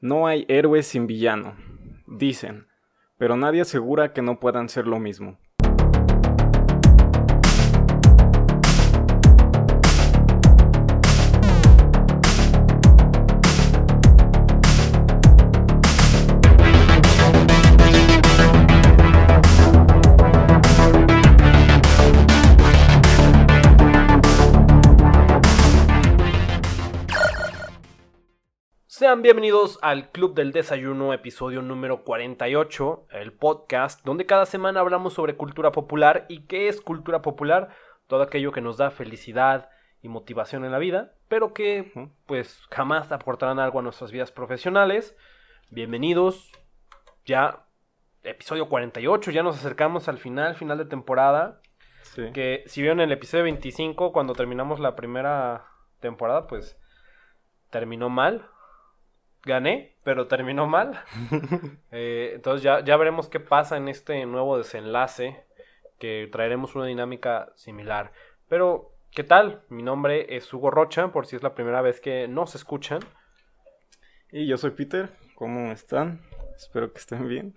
No hay héroes sin villano, dicen, pero nadie asegura que no puedan ser lo mismo. Sean bienvenidos al Club del Desayuno, episodio número 48, el podcast donde cada semana hablamos sobre cultura popular y qué es cultura popular, todo aquello que nos da felicidad y motivación en la vida, pero que pues jamás aportarán algo a nuestras vidas profesionales. Bienvenidos, ya episodio 48, ya nos acercamos al final de temporada, sí. Que si vieron el episodio 25 cuando terminamos la primera temporada, pues terminó mal. Gané, pero terminó mal. Entonces ya veremos qué pasa en este nuevo desenlace, que traeremos una dinámica similar. Pero, ¿qué tal? Mi nombre es Hugo Rocha, por si es la primera vez que nos escuchan. Y yo soy Peter, ¿cómo están? Espero que estén bien.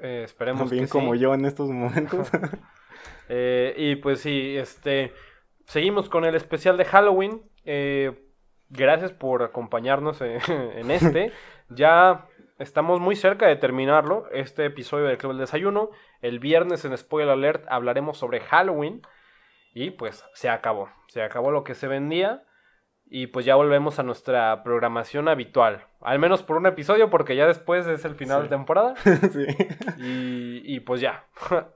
Esperemos que sí. Bien como yo en estos momentos. Y pues sí, seguimos con el especial de Halloween. Gracias por acompañarnos en este. Ya estamos muy cerca de terminarlo, este episodio del Club del Desayuno. El viernes en Spoiler Alert hablaremos sobre Halloween. Y pues se acabó lo que se vendía. Y pues ya volvemos a nuestra programación habitual. Al menos por un episodio, porque ya después es el final, sí, de temporada. Sí. Y pues ya,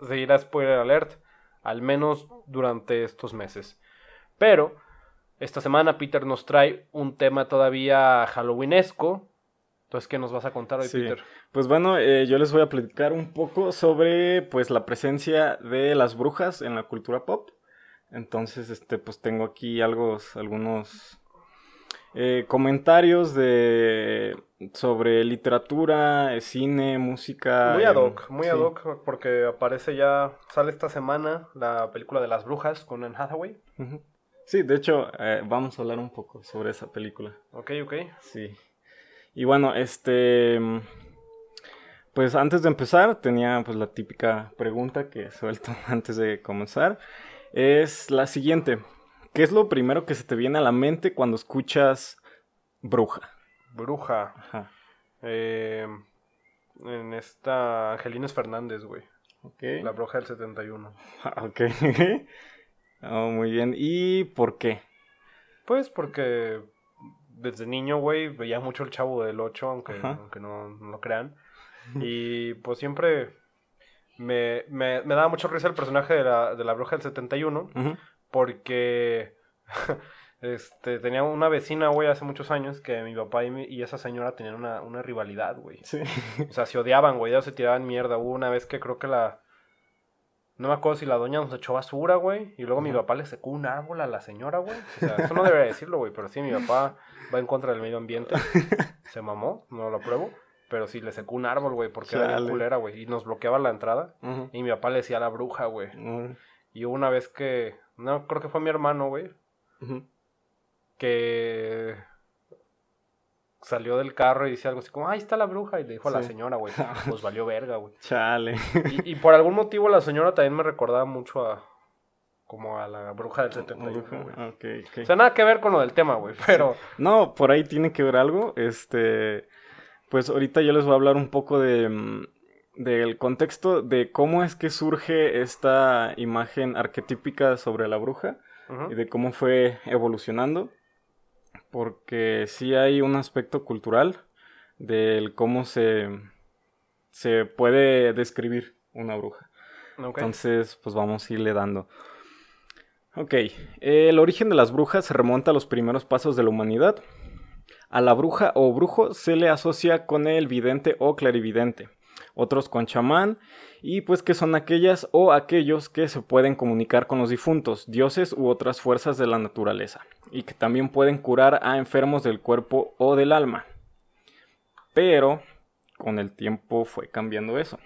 seguirá Spoiler Alert, al menos durante estos meses. Pero esta semana Peter nos trae un tema todavía halloweenesco. Entonces, ¿qué nos vas a contar hoy, sí, Peter? Pues bueno, yo les voy a platicar un poco sobre pues la presencia de las brujas en la cultura pop. Entonces, pues tengo aquí algunos comentarios sobre literatura, cine, música. Muy ad hoc, porque aparece sale esta semana la película de las brujas con Anne Hathaway. Uh-huh. Sí, de hecho, vamos a hablar un poco sobre esa película. Ok. Sí. Y bueno, pues antes de empezar, tenía pues la típica pregunta que suelto antes de comenzar. Es la siguiente. ¿Qué es lo primero que se te viene a la mente cuando escuchas bruja? Bruja. Ajá. En esta Angelina Fernández, güey. Ok. La bruja del 71. Ok. Oh, muy bien. ¿Y por qué? Pues porque desde niño, güey, veía mucho El Chavo del 8, aunque no lo crean. Y pues siempre me daba mucho risa el personaje de la bruja del 71. Uh-huh. Porque tenía una vecina, güey, hace muchos años, que mi papá y esa señora tenían una rivalidad, güey. Sí. O sea, se odiaban, güey, ya se tiraban mierda. Hubo una vez que creo que no me acuerdo si la doña nos echó basura, güey. Y luego mi papá le secó un árbol a la señora, güey. O sea, eso no debería decirlo, güey. Pero sí, mi papá va en contra del medio ambiente. Se mamó, no lo apruebo. Pero sí, le secó un árbol, güey. Porque Chale. Era bien culera, güey. Y nos bloqueaba la entrada. Uh-huh. Y mi papá le decía la bruja, güey. Uh-huh. Y una vez que... No, creo que fue mi hermano, güey. Uh-huh. Que salió del carro y dice algo así como, ahí está la bruja, y le dijo, sí, a la señora, güey, pues valió verga, güey. Chale. Y por algún motivo la señora también me recordaba mucho como a la bruja del 71, güey. Okay. O sea, nada que ver con lo del tema, güey, pero... Sí. No, por ahí tiene que ver algo, pues ahorita yo les voy a hablar un poco del contexto de cómo es que surge esta imagen arquetípica sobre la bruja, uh-huh, y de cómo fue evolucionando. Porque sí hay un aspecto cultural del cómo se puede describir una bruja. Okay. Entonces, pues vamos a irle dando. Ok, el origen de las brujas se remonta a los primeros pasos de la humanidad. A la bruja o brujo se le asocia con el vidente o clarividente, otros con chamán, y pues que son aquellas o aquellos que se pueden comunicar con los difuntos, dioses u otras fuerzas de la naturaleza, y que también pueden curar a enfermos del cuerpo o del alma. Pero con el tiempo fue cambiando eso.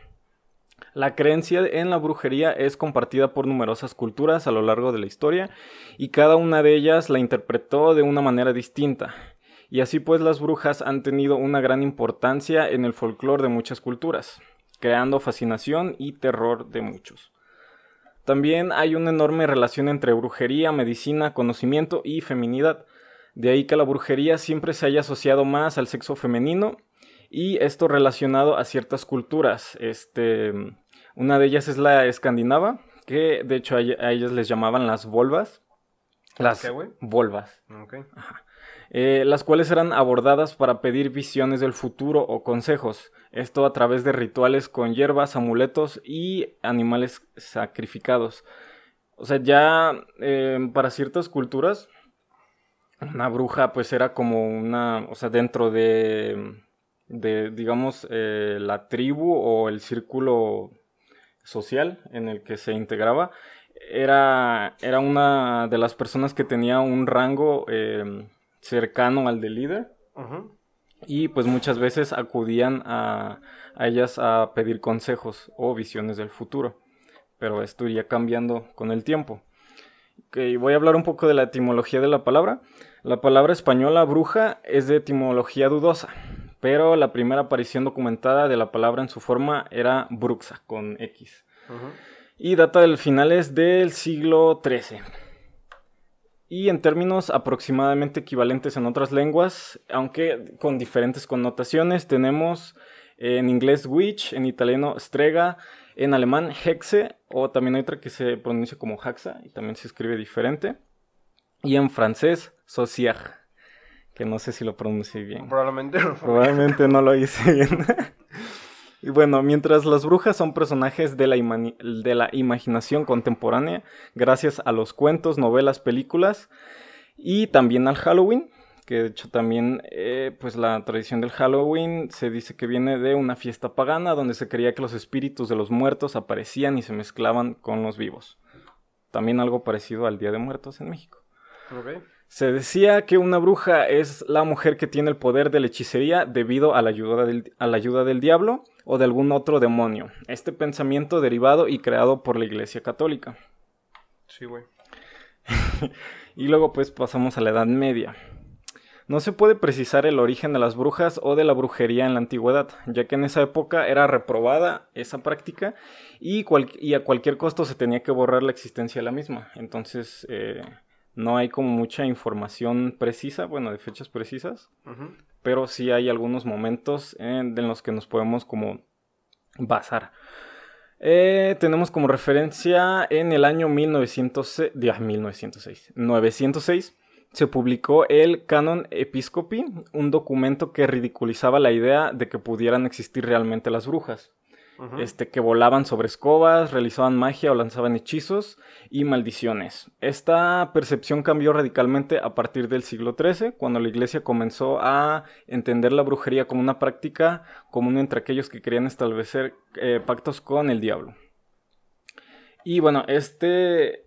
La creencia en la brujería es compartida por numerosas culturas a lo largo de la historia, y cada una de ellas la interpretó de una manera distinta. y así pues las brujas han tenido una gran importancia en el folclore de muchas culturas, creando fascinación y terror de muchos. También hay una enorme relación entre brujería, medicina, conocimiento y feminidad, de ahí que la brujería siempre se haya asociado más al sexo femenino y esto relacionado a ciertas culturas. Una de ellas es la escandinava, que de hecho a ellas les llamaban las volvas. Las volvas. Okay. Las cuales eran abordadas para pedir visiones del futuro o consejos. Esto a través de rituales con hierbas, amuletos y animales sacrificados. O sea, ya para ciertas culturas, una bruja pues era como una... O sea, dentro de digamos, la tribu o el círculo social en el que se integraba, era una de las personas que tenía un rango cercano al de líder. Uh-huh. Y pues muchas veces acudían a ellas a pedir consejos o visiones del futuro, pero esto iría cambiando con el tiempo. Okay, voy a hablar un poco de la etimología de la palabra. La palabra española bruja es de etimología dudosa, pero la primera aparición documentada de la palabra en su forma era bruxa, con X. Uh-huh. Y data de finales del siglo XIII. Y en términos aproximadamente equivalentes en otras lenguas, aunque con diferentes connotaciones, tenemos en inglés witch, en italiano strega, en alemán hexe, o también hay otra que se pronuncia como haxa, y también se escribe diferente. Y en francés, sorcière, que no sé si lo pronuncié bien. Probablemente no lo hice bien. Y bueno, mientras las brujas son personajes de la imaginación contemporánea, gracias a los cuentos, novelas, películas y también al Halloween, que de hecho también pues la tradición del Halloween se dice que viene de una fiesta pagana donde se creía que los espíritus de los muertos aparecían y se mezclaban con los vivos. También algo parecido al Día de Muertos en México. Okay. Se decía que una bruja es la mujer que tiene el poder de la hechicería debido a la ayuda del diablo o de algún otro demonio. Este pensamiento derivado y creado por la Iglesia Católica. Sí, güey. Y luego pues pasamos a la Edad Media. No se puede precisar el origen de las brujas o de la brujería en la antigüedad, ya que en esa época era reprobada esa práctica y a cualquier costo se tenía que borrar la existencia de la misma. Entonces... no hay como mucha información precisa, bueno, de fechas precisas, uh-huh, pero sí hay algunos momentos en los que nos podemos como basar. Tenemos como referencia en el año 906 se publicó el Canon Episcopi, un documento que ridiculizaba la idea de que pudieran existir realmente las brujas. Que volaban sobre escobas, realizaban magia o lanzaban hechizos y maldiciones. Esta percepción cambió radicalmente a partir del siglo XIII, cuando la Iglesia comenzó a entender la brujería como una práctica común entre aquellos que querían establecer pactos con el diablo. Y bueno, este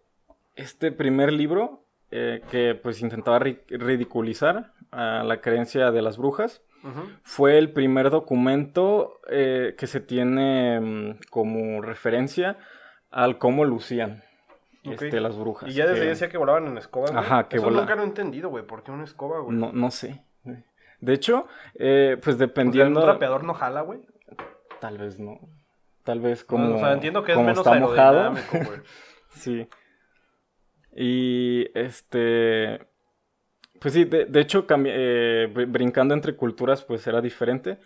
primer libro, que pues intentaba ridiculizar a la creencia de las brujas, uh-huh, fue el primer documento que se tiene como referencia al cómo lucían, okay, las brujas. Y ya desde ahí decía que volaban en escobas. Ajá, que volaban. Eso nunca lo he entendido, güey. ¿Por qué una escoba, güey? No sé. De hecho, pues dependiendo... ¿Un trapeador no jala, güey? Tal vez no. Tal vez como... No, o sea, entiendo que es menos aerodinámico, güey. Sí. Y pues sí, de hecho, brincando entre culturas, pues era diferente.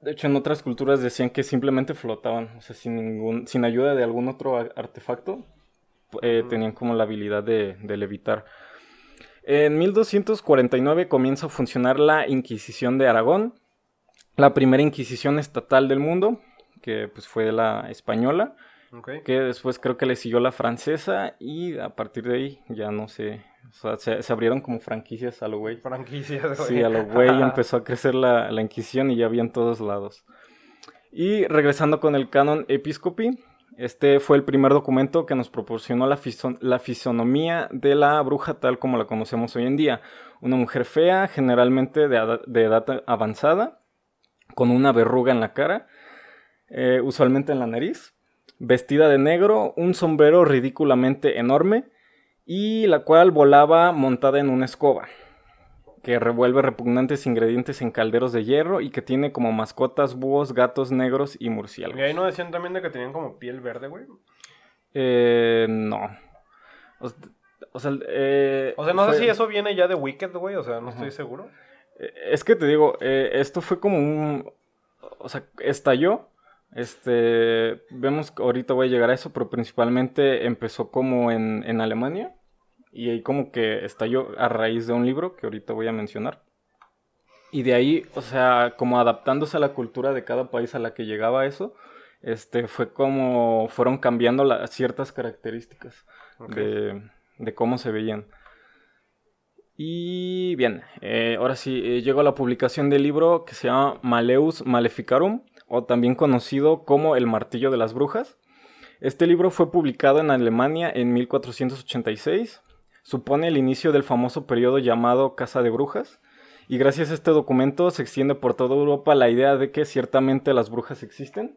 De hecho, en otras culturas decían que simplemente flotaban, o sea, sin ayuda de algún otro artefacto, tenían como la habilidad de levitar. En 1249 comienza a funcionar la Inquisición de Aragón, la primera Inquisición estatal del mundo, que pues fue la española, okay, que después creo que le siguió la francesa y a partir de ahí ya no sé... O sea, se abrieron como franquicias a lo güey. Franquicias, güey. Sí, a lo güey empezó a crecer la Inquisición y ya había en todos lados. Y regresando con el Canon Episcopi, este fue el primer documento que nos proporcionó la fisonomía de la bruja tal como la conocemos hoy en día. Una mujer fea, generalmente de edad avanzada, con una verruga en la cara, usualmente en la nariz, vestida de negro, un sombrero ridículamente enorme, y la cual volaba montada en una escoba. que revuelve repugnantes ingredientes en calderos de hierro y que tiene como mascotas búhos, gatos negros y murciélagos. ¿Y ahí no decían también de que tenían como piel verde, güey? No. O sea, no sé si eso viene ya de Wicked, güey, o sea, no estoy seguro. Es que te digo, esto fue como un... O sea, estalló. Vemos que ahorita voy a llegar a eso, pero principalmente empezó como en Alemania. Y ahí como que estalló a raíz de un libro que ahorita voy a mencionar. Y de ahí, o sea, como adaptándose a la cultura de cada país a la que llegaba eso, fue como fueron cambiando ciertas características de cómo se veían. Y bien, ahora sí, llegó la publicación del libro que se llama Maleus Maleficarum, o también conocido como El Martillo de las Brujas. Este libro fue publicado en Alemania en 1486, supone el inicio del famoso periodo llamado Casa de Brujas, y gracias a este documento se extiende por toda Europa la idea de que ciertamente las brujas existen,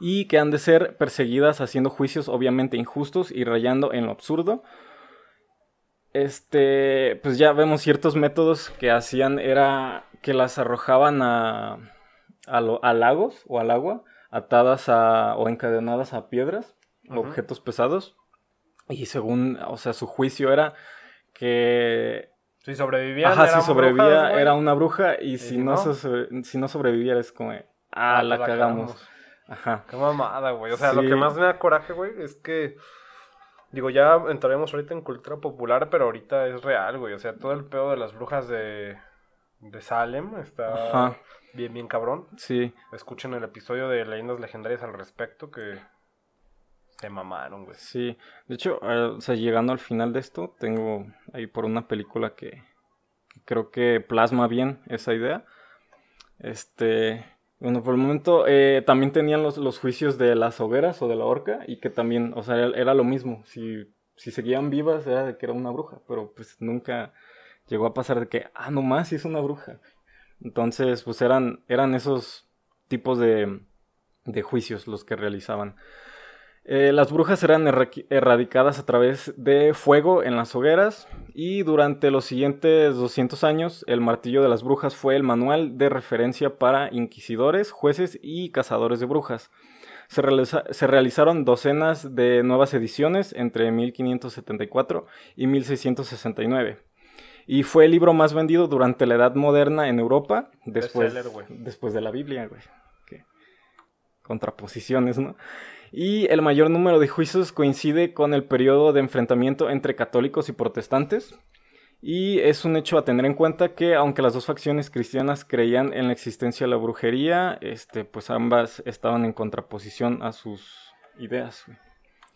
y que han de ser perseguidas haciendo juicios obviamente injustos y rayando en lo absurdo. Pues ya vemos ciertos métodos que hacían era que las arrojaban a lagos o al agua, atadas o encadenadas a piedras, uh-huh, objetos pesados. Y según, o sea, su juicio era que... Si sobrevivía, era una bruja, y si no sobrevivía es como, la cagamos. Ajá. Qué mamada, güey. O sea, sí. Lo que más me da coraje, güey, es que... Digo, ya entraremos ahorita en cultura popular, pero ahorita es real, güey. O sea, todo el pedo de las brujas de Salem está bien, bien cabrón. Sí. Escuchen el episodio de Leyendas Legendarias al respecto, que se mamaron, güey. Sí. De hecho, o sea, llegando al final de esto, tengo ahí por una película que creo que plasma bien esa idea. Bueno, por el momento también tenían los juicios de las hogueras o de la horca, y que también, o sea, era lo mismo. Si seguían vivas era de que era una bruja, pero pues nunca llegó a pasar de que, nomás sí es una bruja. Entonces, pues eran esos tipos de juicios los que realizaban. Las brujas eran erradicadas a través de fuego en las hogueras, y durante los siguientes 200 años el martillo de las brujas fue el manual de referencia para inquisidores, jueces y cazadores de brujas. Se realizaron docenas de nuevas ediciones entre 1574 y 1669. Y fue el libro más vendido durante la Edad Moderna en Europa, después de la Biblia, güey. ¿Qué? Contraposiciones, ¿no? Y el mayor número de juicios coincide con el periodo de enfrentamiento entre católicos y protestantes. Y es un hecho a tener en cuenta que, aunque las dos facciones cristianas creían en la existencia de la brujería, pues ambas estaban en contraposición a sus ideas,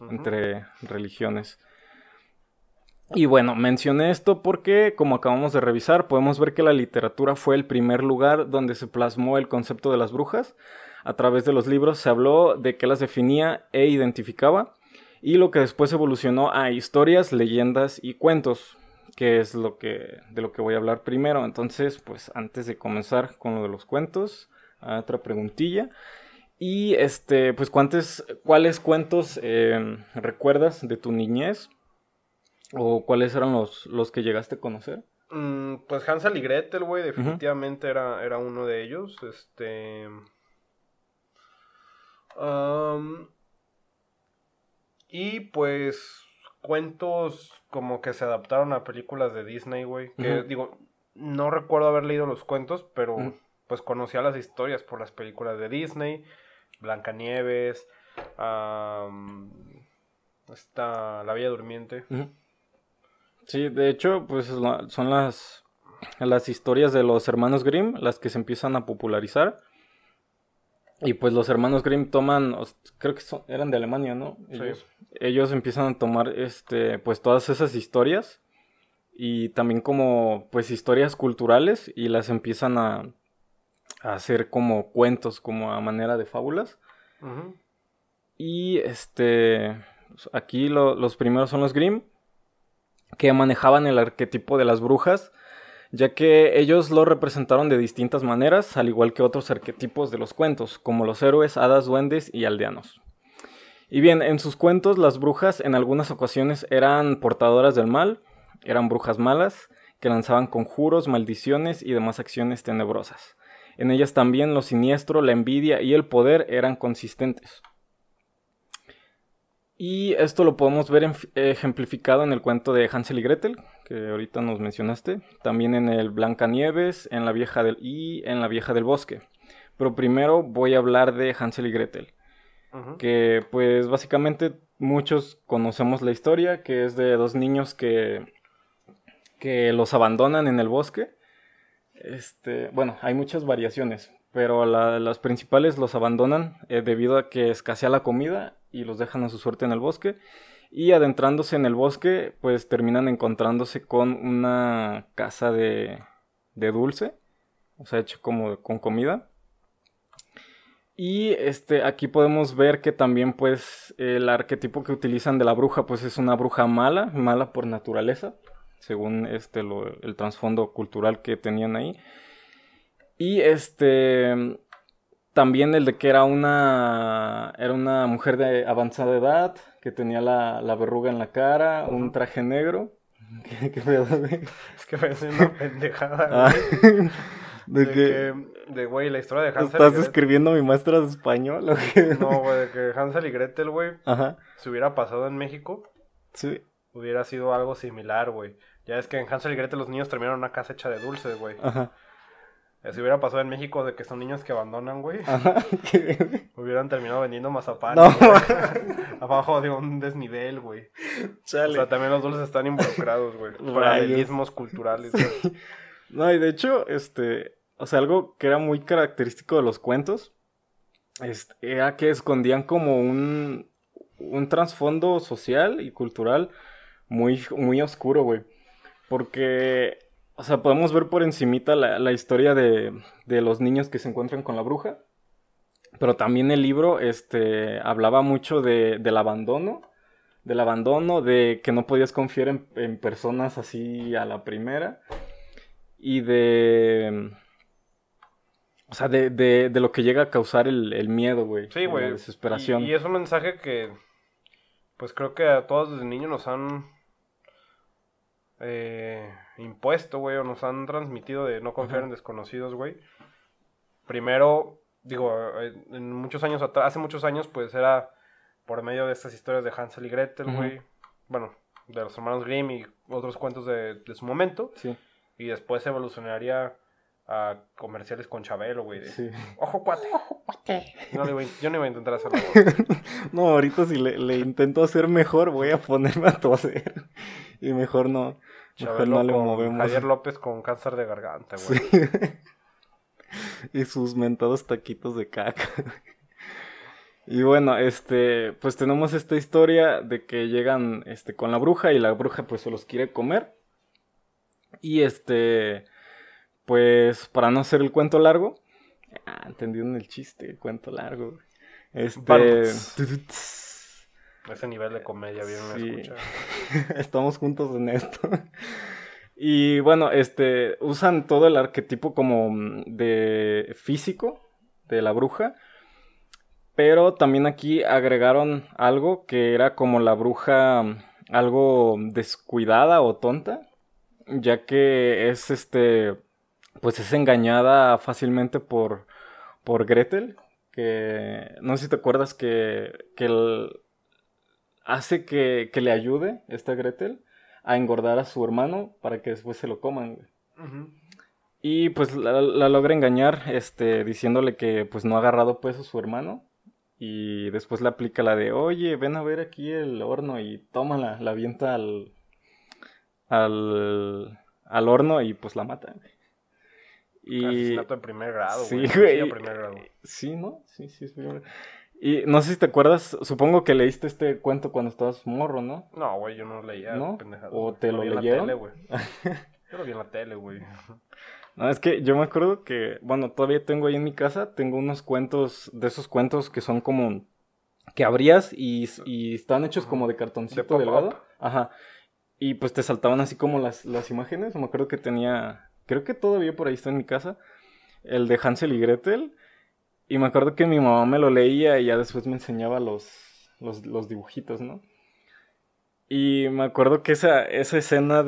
uh-huh, entre religiones. Y bueno, mencioné esto porque, como acabamos de revisar, podemos ver que la literatura fue el primer lugar donde se plasmó el concepto de las brujas. A través de los libros se habló de qué las definía e identificaba, y lo que después evolucionó a historias, leyendas y cuentos, que es de lo que voy a hablar primero. Entonces, pues antes de comenzar con lo de los cuentos, otra preguntilla. Y pues ¿cuáles cuentos recuerdas de tu niñez? ¿O cuáles eran los que llegaste a conocer? Pues Hansel y Gretel, güey, definitivamente, uh-huh, era uno de ellos. Y pues cuentos como que se adaptaron a películas de Disney, güey, que, uh-huh, digo, no recuerdo haber leído los cuentos, pero, uh-huh, pues conocía las historias por las películas de Disney. Blancanieves, está La Bella Durmiente. Uh-huh. Sí, de hecho, pues son las historias de los hermanos Grimm las que se empiezan a popularizar. Y pues los hermanos Grimm toman, creo que eran de Alemania, ¿no? Ellos empiezan a tomar pues todas esas historias, y también como pues historias culturales, y las empiezan a hacer como cuentos, como a manera de fábulas. Uh-huh. Y aquí los primeros son los Grimm, que manejaban el arquetipo de las brujas, ya que ellos lo representaron de distintas maneras, al igual que otros arquetipos de los cuentos, como los héroes, hadas, duendes y aldeanos. Y bien, en sus cuentos las brujas en algunas ocasiones eran portadoras del mal, eran brujas malas, que lanzaban conjuros, maldiciones y demás acciones tenebrosas. En ellas también lo siniestro, la envidia y el poder eran consistentes. Y esto lo podemos ver ejemplificado en el cuento de Hansel y Gretel, que ahorita nos mencionaste, también en el Blancanieves, en La Vieja del Bosque. Pero primero voy a hablar de Hansel y Gretel, que pues básicamente muchos conocemos la historia, que es de dos niños que los abandonan en el bosque. Bueno, hay muchas variaciones, pero las principales los abandonan debido a que escasea la comida y los dejan a su suerte en el bosque. Y adentrándose en el bosque, pues terminan encontrándose con una casa de dulce, o sea, hecho como con comida. Y aquí podemos ver que también pues el arquetipo que utilizan de la bruja pues es una bruja mala, mala por naturaleza, según el trasfondo cultural que tenían ahí. Y también el de que era una mujer de avanzada edad, que tenía la verruga en la cara, un traje negro. ¿Qué pedo, güey? Es que me hace una pendejada, güey. De güey, la historia de Hansel y Gretel. ¿Estás escribiendo mi maestra de español o qué? No, güey, de que Hansel y Gretel, güey, si hubiera pasado en México, sí, hubiera sido algo similar, güey. Ya es que en Hansel y Gretel los niños terminaron en una casa hecha de dulces, güey. Ajá. Si hubiera pasado en México de que son niños que abandonan, güey, hubieran terminado vendiendo mazapán, no, abajo de un desnivel, güey. Chale. O sea, también los dulces están involucrados, güey. Paralelismos culturales, güey. Sí. No, y de hecho, o sea, algo que era muy característico de los cuentos era que escondían como un trasfondo social y cultural muy, muy oscuro, güey. Porque, o sea, podemos ver por encimita la historia de los niños que se encuentran con la bruja. Pero también el libro hablaba mucho del abandono, de que no podías confiar en personas así a la primera. Y o sea, de lo que llega a causar el miedo, güey. Sí, güey. La desesperación. Y es un mensaje que, pues creo que a todos desde niños nos han impuesto, güey, o nos han transmitido de no confiar en desconocidos, güey. Primero, digo, en muchos años atrás, hace muchos años, pues era por medio de estas historias de Hansel y Gretel, güey. Bueno, de los hermanos Grimm y otros cuentos de su momento. Sí. Y después evolucionaría a comerciales con Chabelo, güey. Sí. ¡Ojo, cuate! ¡Ojo, cuate! Yo no iba a intentar hacerlo, güey. No, ahorita si le intento hacer mejor, voy a ponerme a toser. Y mejor no. Chabelo mejor no le movemos. Javier López con cáncer de garganta, güey. Sí. Y sus mentados taquitos de caca. Y bueno, pues tenemos esta historia de que llegan con la bruja y la bruja pues se los quiere comer. Y pues para no hacer el cuento largo, entendieron el chiste, el cuento largo. Ese nivel de comedia, bien sí. Me escucha. Estamos juntos en esto. Y bueno, usan todo el arquetipo como de físico de la bruja, pero también aquí agregaron algo que era como la bruja algo descuidada o tonta, ya que es pues es engañada fácilmente por Gretel, que no sé si te acuerdas que hace que le ayude esta Gretel a engordar a su hermano para que después se lo coman. Y pues la logra engañar diciéndole que pues no ha agarrado peso su hermano, y después le aplica la de oye, ven a ver aquí el horno, y tómala, la avienta al horno y pues la mata. Y asesinato en primer grado, sí, güey. Sí, primer grado. Sí, ¿no? Sí, es primer grado. Y no sé si te acuerdas, supongo que leíste este cuento cuando estabas morro, ¿no? No, güey, yo no leía, ¿no? Pendejado. ¿O te lo leyeron? Yo lo vi en la tele, güey. No, es que yo me acuerdo que, bueno, todavía tengo ahí en mi casa, tengo unos cuentos, de esos cuentos que son como, que abrías y están hechos como de cartoncito delgado. Ajá. Y pues te saltaban así como las imágenes. Me acuerdo que tenía, creo que todavía por ahí está en mi casa, el de Hansel y Gretel. Y me acuerdo que mi mamá me lo leía y ya después me enseñaba los dibujitos, ¿no? Y me acuerdo que esa escena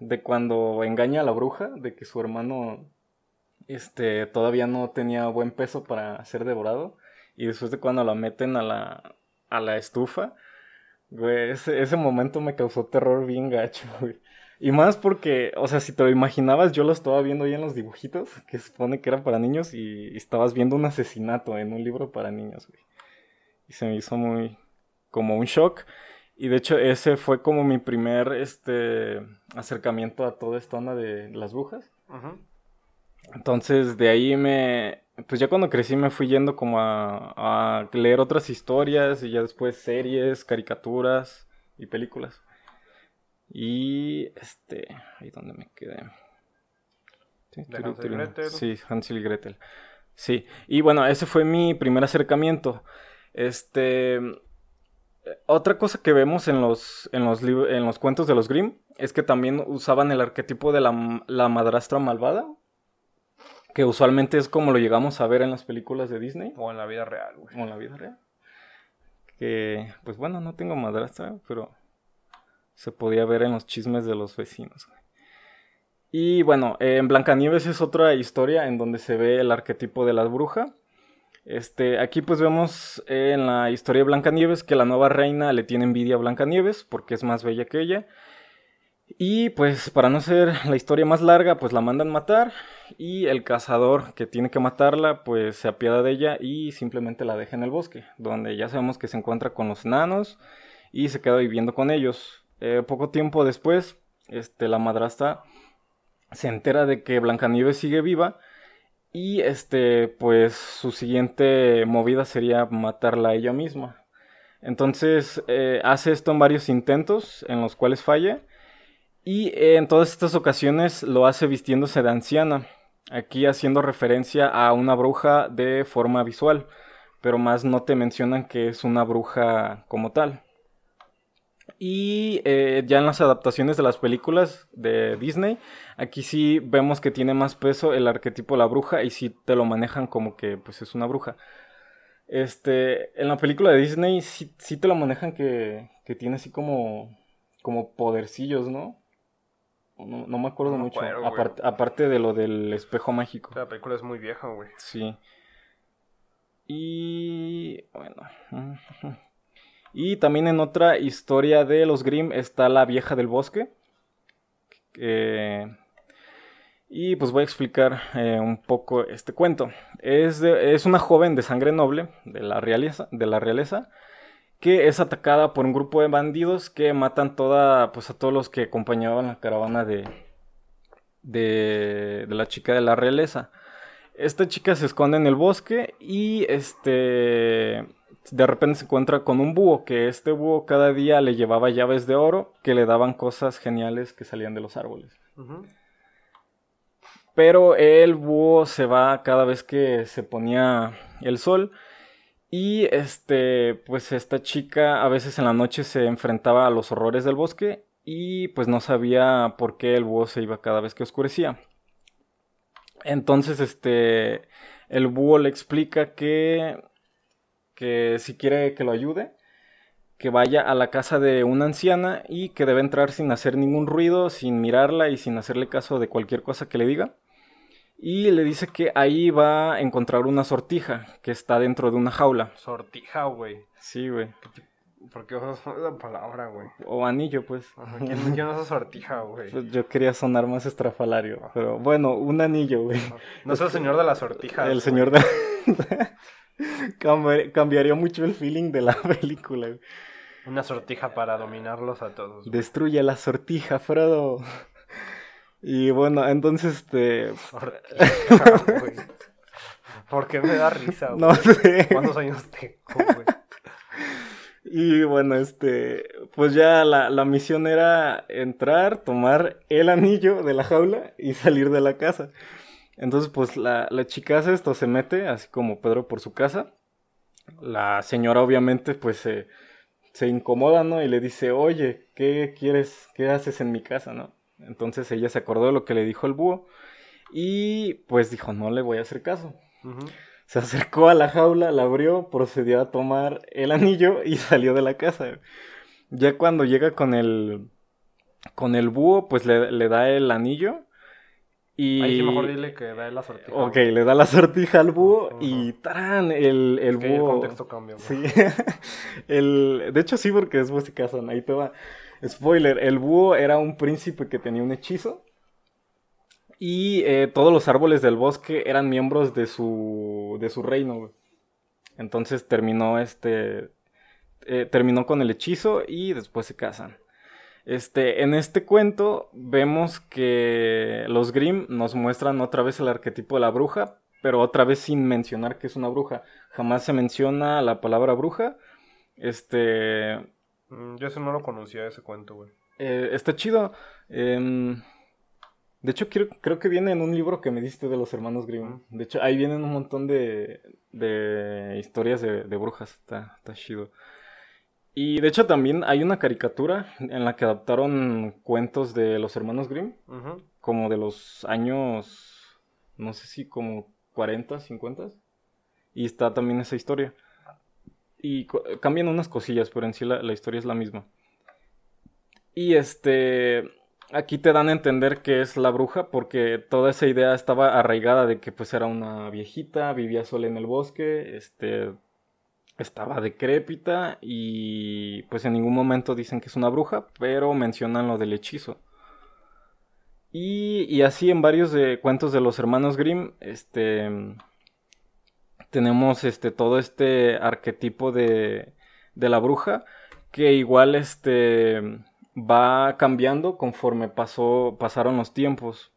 de cuando engaña a la bruja, de que su hermano todavía no tenía buen peso para ser devorado, y después de cuando la meten a la estufa, güey, ese momento me causó terror bien gacho, güey. Y más porque, o sea, si te lo imaginabas, yo lo estaba viendo ahí en los dibujitos, que se supone que era para niños, y estabas viendo un asesinato en un libro para niños, güey. Y se me hizo muy... como un shock. Y de hecho, ese fue como mi primer, acercamiento a toda esta onda de las brujas. Ajá. Entonces, de ahí pues ya cuando crecí me fui yendo como a leer otras historias, y ya después series, caricaturas y películas. Y ahí donde me quedé. Sí, Hansel y Gretel. Sí, Hansel y Gretel. Sí, y bueno, ese fue mi primer acercamiento. Otra cosa que vemos en los cuentos de los Grimm es que también usaban el arquetipo de la madrastra malvada, que usualmente es como lo llegamos a ver en las películas de Disney. O en la vida real, güey. O en la vida real. Que, pues bueno, no tengo madrastra, pero se podía ver en los chismes de los vecinos, güey. Y bueno, en Blancanieves es otra historia en donde se ve el arquetipo de la bruja. Aquí pues vemos en la historia de Blancanieves que la nueva reina le tiene envidia a Blancanieves porque es más bella que ella. Y pues para no ser la historia más larga, pues la mandan matar, y el cazador que tiene que matarla pues se apiada de ella y simplemente la deja en el bosque, donde ya sabemos que se encuentra con los enanos y se queda viviendo con ellos. Poco tiempo después, la madrastra se entera de que Blancanieves sigue viva, y pues su siguiente movida sería matarla a ella misma. Entonces hace esto en varios intentos, en los cuales falla, y en todas estas ocasiones lo hace vistiéndose de anciana, aquí haciendo referencia a una bruja de forma visual, pero más no te mencionan que es una bruja como tal. Y ya en las adaptaciones de las películas de Disney, aquí sí vemos que tiene más peso el arquetipo de la bruja, y sí te lo manejan como que pues es una bruja. En la película de Disney sí te lo manejan que tiene así como podercillos, ¿no? No me acuerdo mucho, aparte de lo del espejo mágico. La película es muy vieja, güey. Sí. Y... bueno... Y también en otra historia de los Grimm está la vieja del bosque. Y pues voy a explicar un poco este cuento. Es una joven de sangre noble de la realeza que es atacada por un grupo de bandidos que matan pues a todos los que acompañaban la caravana de la chica de la realeza. Esta chica se esconde en el bosque y de repente se encuentra con un búho, que este búho cada día le llevaba llaves de oro que le daban cosas geniales que salían de los árboles. Uh-huh. Pero el búho se va cada vez que se ponía el sol, y pues esta chica a veces en la noche se enfrentaba a los horrores del bosque, y pues no sabía por qué el búho se iba cada vez que oscurecía. Entonces el búho le explica que si quiere que lo ayude, que vaya a la casa de una anciana y que debe entrar sin hacer ningún ruido, sin mirarla y sin hacerle caso de cualquier cosa que le diga. Y le dice que ahí va a encontrar una sortija que está dentro de una jaula. Sortija, güey. Sí, güey. ¿Por qué usas la palabra, güey? O anillo, pues. ¿Quién no usa sortija, güey? Pues yo quería sonar más estrafalario, pero bueno, un anillo, güey. No es el señor de las sortijas. El señor de... Cambiaría mucho el feeling de la película. Una sortija para dominarlos a todos, güey. Destruye la sortija, Frodo. Y bueno, entonces sortija, güey. ¿Por qué me da risa, güey? No sé. ¿Cuántos años tengo, güey? Y bueno, pues ya la misión era entrar, tomar el anillo de la jaula y salir de la casa. Entonces, pues, la chica hace esto, se mete, así como Pedro, por su casa. La señora, obviamente, pues, se incomoda, ¿no? Y le dice, oye, ¿qué quieres? ¿Qué haces en mi casa, no? Entonces, ella se acordó de lo que le dijo el búho. Y, pues, dijo, no le voy a hacer caso. Uh-huh. Se acercó a la jaula, la abrió, procedió a tomar el anillo y salió de la casa. Ya cuando llega con el... con el búho, pues le da el anillo. Y... ahí sí mejor dile que da la sortija. Ok, le da la sortija al búho y ¡tarán! El búho... el contexto cambia. Sí. De hecho sí, porque es música, ahí te va. Spoiler, el búho era un príncipe que tenía un hechizo. Y todos los árboles del bosque eran miembros de su reino. Entonces terminó terminó con el hechizo y después se casan. En este cuento vemos que los Grimm nos muestran otra vez el arquetipo de la bruja, pero otra vez sin mencionar que es una bruja. Jamás se menciona la palabra bruja. Yo eso no lo conocía, ese cuento, güey. Está chido. De hecho, creo que viene en un libro que me diste de los hermanos Grimm. De hecho, ahí vienen un montón de historias de brujas. Está chido. Y de hecho también hay una caricatura en la que adaptaron cuentos de los hermanos Grimm, como de los años, no sé si como 40, 50, y está también esa historia. Y cambian unas cosillas, pero en sí la historia es la misma. Y aquí te dan a entender que es la bruja, porque toda esa idea estaba arraigada de que pues era una viejita, vivía sola en el bosque, estaba decrépita y pues en ningún momento dicen que es una bruja, pero mencionan lo del hechizo. Y así en varios cuentos de los hermanos Grimm, tenemos todo este arquetipo de la bruja, que igual va cambiando conforme pasaron los tiempos.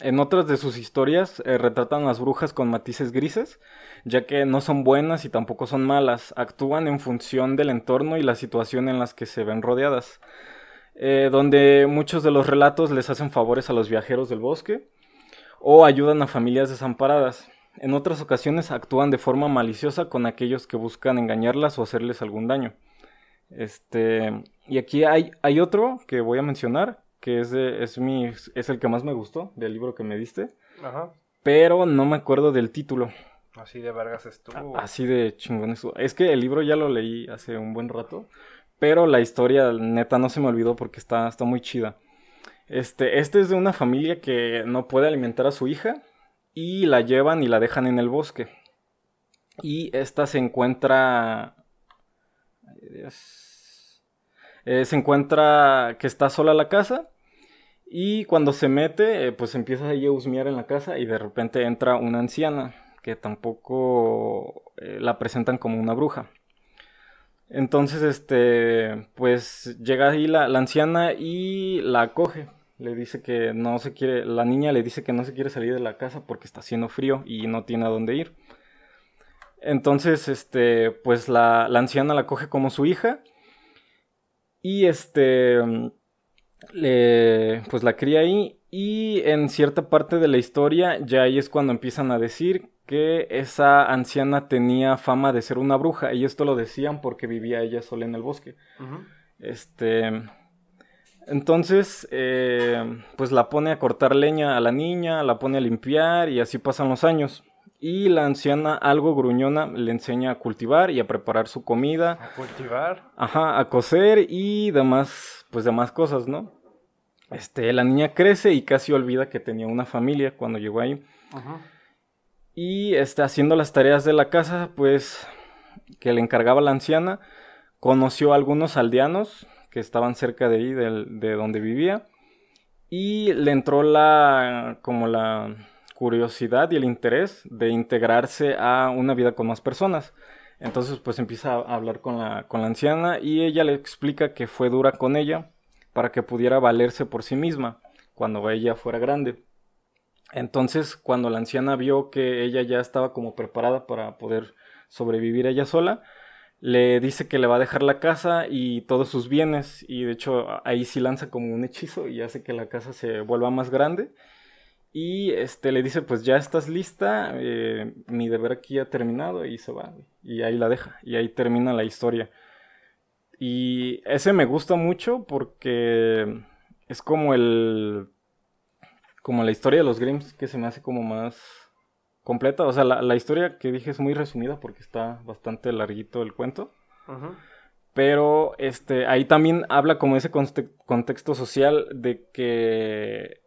En otras de sus historias retratan a las brujas con matices grises, ya que no son buenas y tampoco son malas, actúan en función del entorno y la situación en las que se ven rodeadas, donde muchos de los relatos les hacen favores a los viajeros del bosque o ayudan a familias desamparadas. En otras ocasiones actúan de forma maliciosa con aquellos que buscan engañarlas o hacerles algún daño. Y aquí hay otro que voy a mencionar, que es el que más me gustó del libro que me diste. Ajá. Pero no me acuerdo del título. Así de vergas estuvo. Así de chingón estuvo. Es que el libro ya lo leí hace un buen rato, pero la historia neta no se me olvidó porque está muy chida. Este es de una familia que no puede alimentar a su hija y la llevan y la dejan en el bosque. Y esta se encuentra que está sola la casa, y cuando se mete, pues empieza ella a husmear en la casa y de repente entra una anciana, que tampoco la presentan como una bruja. Entonces, pues llega ahí la anciana y la acoge. Le dice que no se quiere, la niña le dice que no se quiere salir de la casa porque está haciendo frío y no tiene a dónde ir. Entonces, pues la anciana la acoge como su hija. Y pues la cría ahí, y en cierta parte de la historia ya ahí es cuando empiezan a decir que esa anciana tenía fama de ser una bruja, y esto lo decían porque vivía ella sola en el bosque. Uh-huh. Entonces, pues la pone a cortar leña a la niña, la pone a limpiar, y así pasan los años. Y la anciana, algo gruñona, le enseña a cultivar y a preparar su comida. ¿A cultivar? Ajá, a coser y demás cosas, ¿no? La niña crece y casi olvida que tenía una familia cuando llegó ahí. Ajá. Y haciendo las tareas de la casa, pues, que le encargaba la anciana, conoció a algunos aldeanos que estaban cerca de ahí, de donde vivía. Y le entró la curiosidad y el interés de integrarse a una vida con más personas. Entonces pues empieza a hablar con la anciana, y ella le explica que fue dura con ella para que pudiera valerse por sí misma cuando ella fuera grande. Entonces cuando la anciana vio que ella ya estaba como preparada para poder sobrevivir ella sola, le dice que le va a dejar la casa y todos sus bienes, y de hecho ahí sí lanza como un hechizo y hace que la casa se vuelva más grande. Y le dice, pues ya estás lista, mi deber aquí ha terminado, y se va, y ahí la deja, y ahí termina la historia. Y ese me gusta mucho porque es como la historia de los Grimms, que se me hace como más completa. O sea, la historia que dije es muy resumida porque está bastante larguito el cuento. Ajá. Pero ahí también habla como ese contexto social de que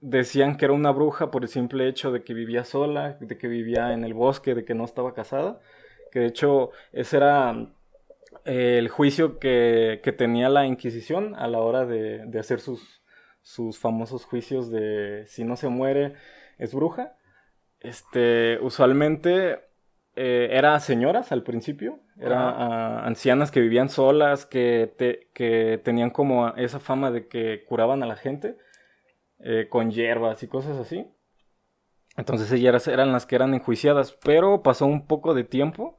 decían que era una bruja por el simple hecho de que vivía sola, de que vivía en el bosque, de que no estaba casada. Que de hecho ese era el juicio que tenía la Inquisición a la hora de hacer sus famosos juicios de si no se muere es bruja. Usualmente eran señoras al principio, eran ancianas que vivían solas, que tenían como esa fama de que curaban a la gente con hierbas y cosas así. Entonces ellas eran las que eran enjuiciadas, pero pasó un poco de tiempo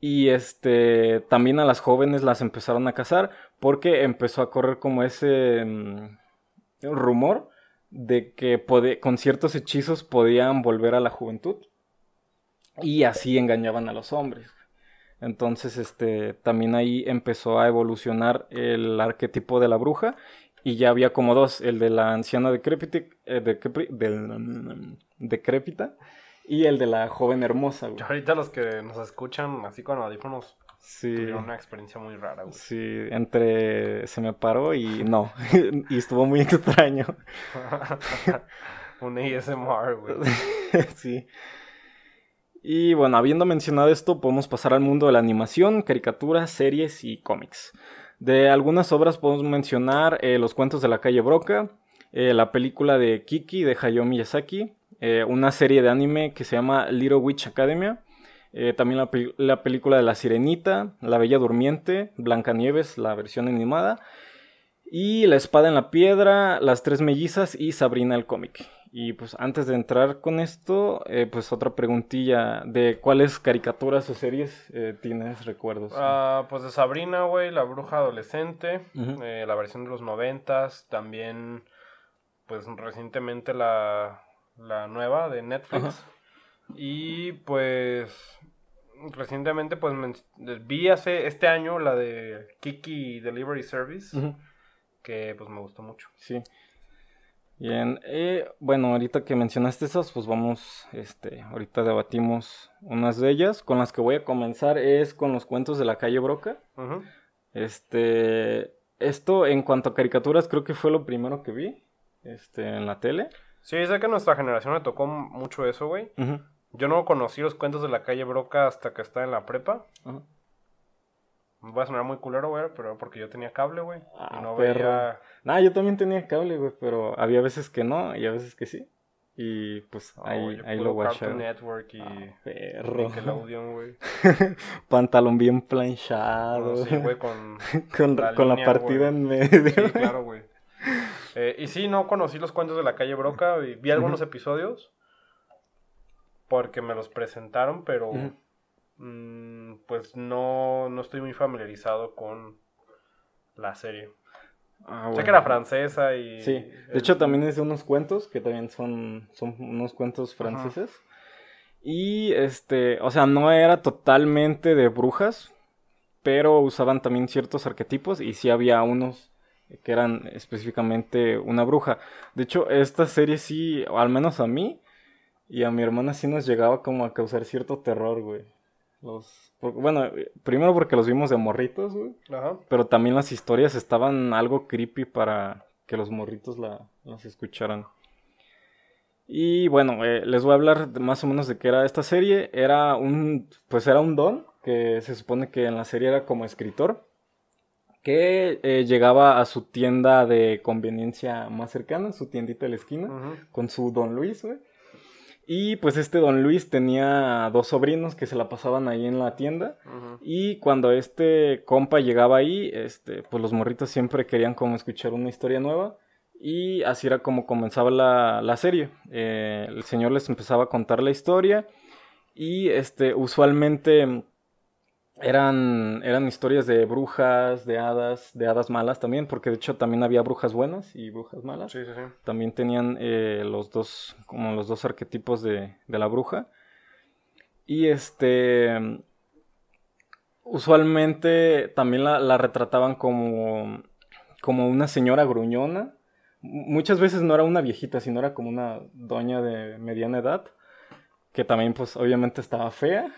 y también a las jóvenes las empezaron a cazar porque empezó a correr como ese rumor de que con ciertos hechizos podían volver a la juventud. Y así engañaban a los hombres. Entonces, también ahí empezó a evolucionar el arquetipo de la bruja. Y ya había como dos, el de la anciana decrépita y el de la joven hermosa, güey. Ahorita los que nos escuchan así con audífonos tuvieron una experiencia muy rara, güey. Sí, entre se me paró y no, y estuvo muy extraño. Un ASMR, güey. Sí. Y bueno, habiendo mencionado esto, podemos pasar al mundo de la animación, caricaturas, series y cómics. De algunas obras podemos mencionar Los Cuentos de la Calle Broca, la película de Kiki de Hayao Miyazaki, una serie de anime que se llama Little Witch Academia, también la película de La Sirenita, La Bella Durmiente, Blancanieves, la versión animada, y La Espada en la Piedra, Las Tres Mellizas y Sabrina el cómic. Y pues antes de entrar con esto, pues otra preguntilla de cuáles caricaturas o series tienes recuerdos. Pues de Sabrina, güey, la bruja adolescente, uh-huh. La versión de los 90s, también pues recientemente la nueva de Netflix. Uh-huh. Y pues recientemente pues vi hace este año la de Kiki Delivery Service, uh-huh. que pues me gustó mucho. Sí. Bien, bueno, ahorita que mencionaste esas, pues vamos, ahorita debatimos unas de ellas. Con las que voy a comenzar es con Los Cuentos de la Calle Broca. Uh-huh. Esto en cuanto a caricaturas creo que fue lo primero que vi, en la tele. Sí, sé que nuestra generación le tocó mucho eso, güey. Uh-huh. Yo no conocí Los Cuentos de la Calle Broca hasta que estaba en la prepa. Uh-huh. Me va a sonar muy culero, güey, pero porque yo tenía cable, güey. Ah, y no veía... Nah, yo también tenía cable, güey, pero había veces que no y a veces que sí. Y pues ahí lo guachaba. Cartoon Network y... perro. Nickelodeon, güey. Pantalón bien planchado. Bueno, sí, güey, con línea, la partida, güey, en medio. Sí, claro, güey. Y sí, no conocí Los Cuentos de la Calle Broca. Y vi algunos episodios porque me los presentaron, pero... pues no estoy muy familiarizado con la serie. Bueno. Sé que era francesa y... Sí, de hecho también es de unos cuentos, que también son unos cuentos franceses. Ajá. Y, o sea, no era totalmente de brujas, pero usaban también ciertos arquetipos y sí había unos que eran específicamente una bruja. De hecho, esta serie sí, al menos a mí y a mi hermana sí nos llegaba como a causar cierto terror, güey. Bueno, primero porque los vimos de morritos, güey. Ajá. Pero también las historias estaban algo creepy para que los morritos las escucharan. Y bueno, les voy a hablar más o menos de qué era esta serie. Era un don que se supone que en la serie era como escritor, que llegaba a su tienda de conveniencia más cercana, su tiendita de la esquina, ajá, con su don Luis, güey. Y pues don Luis tenía dos sobrinos que se la pasaban ahí en la tienda. Uh-huh. Y cuando este compa llegaba ahí, pues los morritos siempre querían como escuchar una historia nueva. Y así era como comenzaba la serie. El señor les empezaba a contar la historia. Y usualmente eran historias de brujas, de hadas malas también, porque de hecho también había brujas buenas y brujas malas. Sí, sí, sí. También tenían los dos arquetipos de la bruja. Y usualmente también la retrataban como una señora gruñona. Muchas veces no era una viejita, sino era como una doña de mediana edad, que también pues obviamente estaba fea.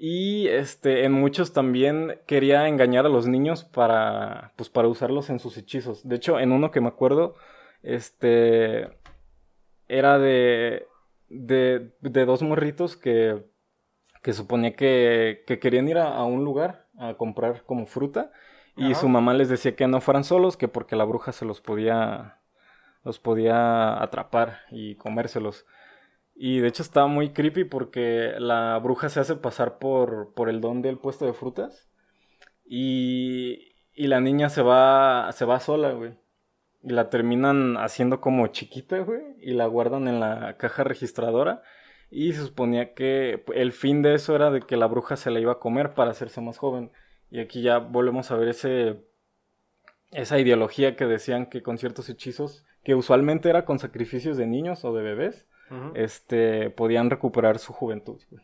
Y en muchos también quería engañar a los niños para usarlos en sus hechizos. De hecho, en uno que me acuerdo, era de dos morritos que suponía que querían ir a un lugar a comprar como fruta. Y su mamá les decía que no fueran solos, que porque la bruja se los podía atrapar y comérselos. Y de hecho estaba muy creepy porque la bruja se hace pasar por el don del puesto de frutas. Y la niña se va sola, güey. Y la terminan haciendo como chiquita, güey. Y la guardan en la caja registradora. Y se suponía que el fin de eso era de que la bruja se la iba a comer para hacerse más joven. Y aquí ya volvemos a ver esa ideología que decían que con ciertos hechizos, que usualmente era con sacrificios de niños o de bebés, podían recuperar su juventud, güey.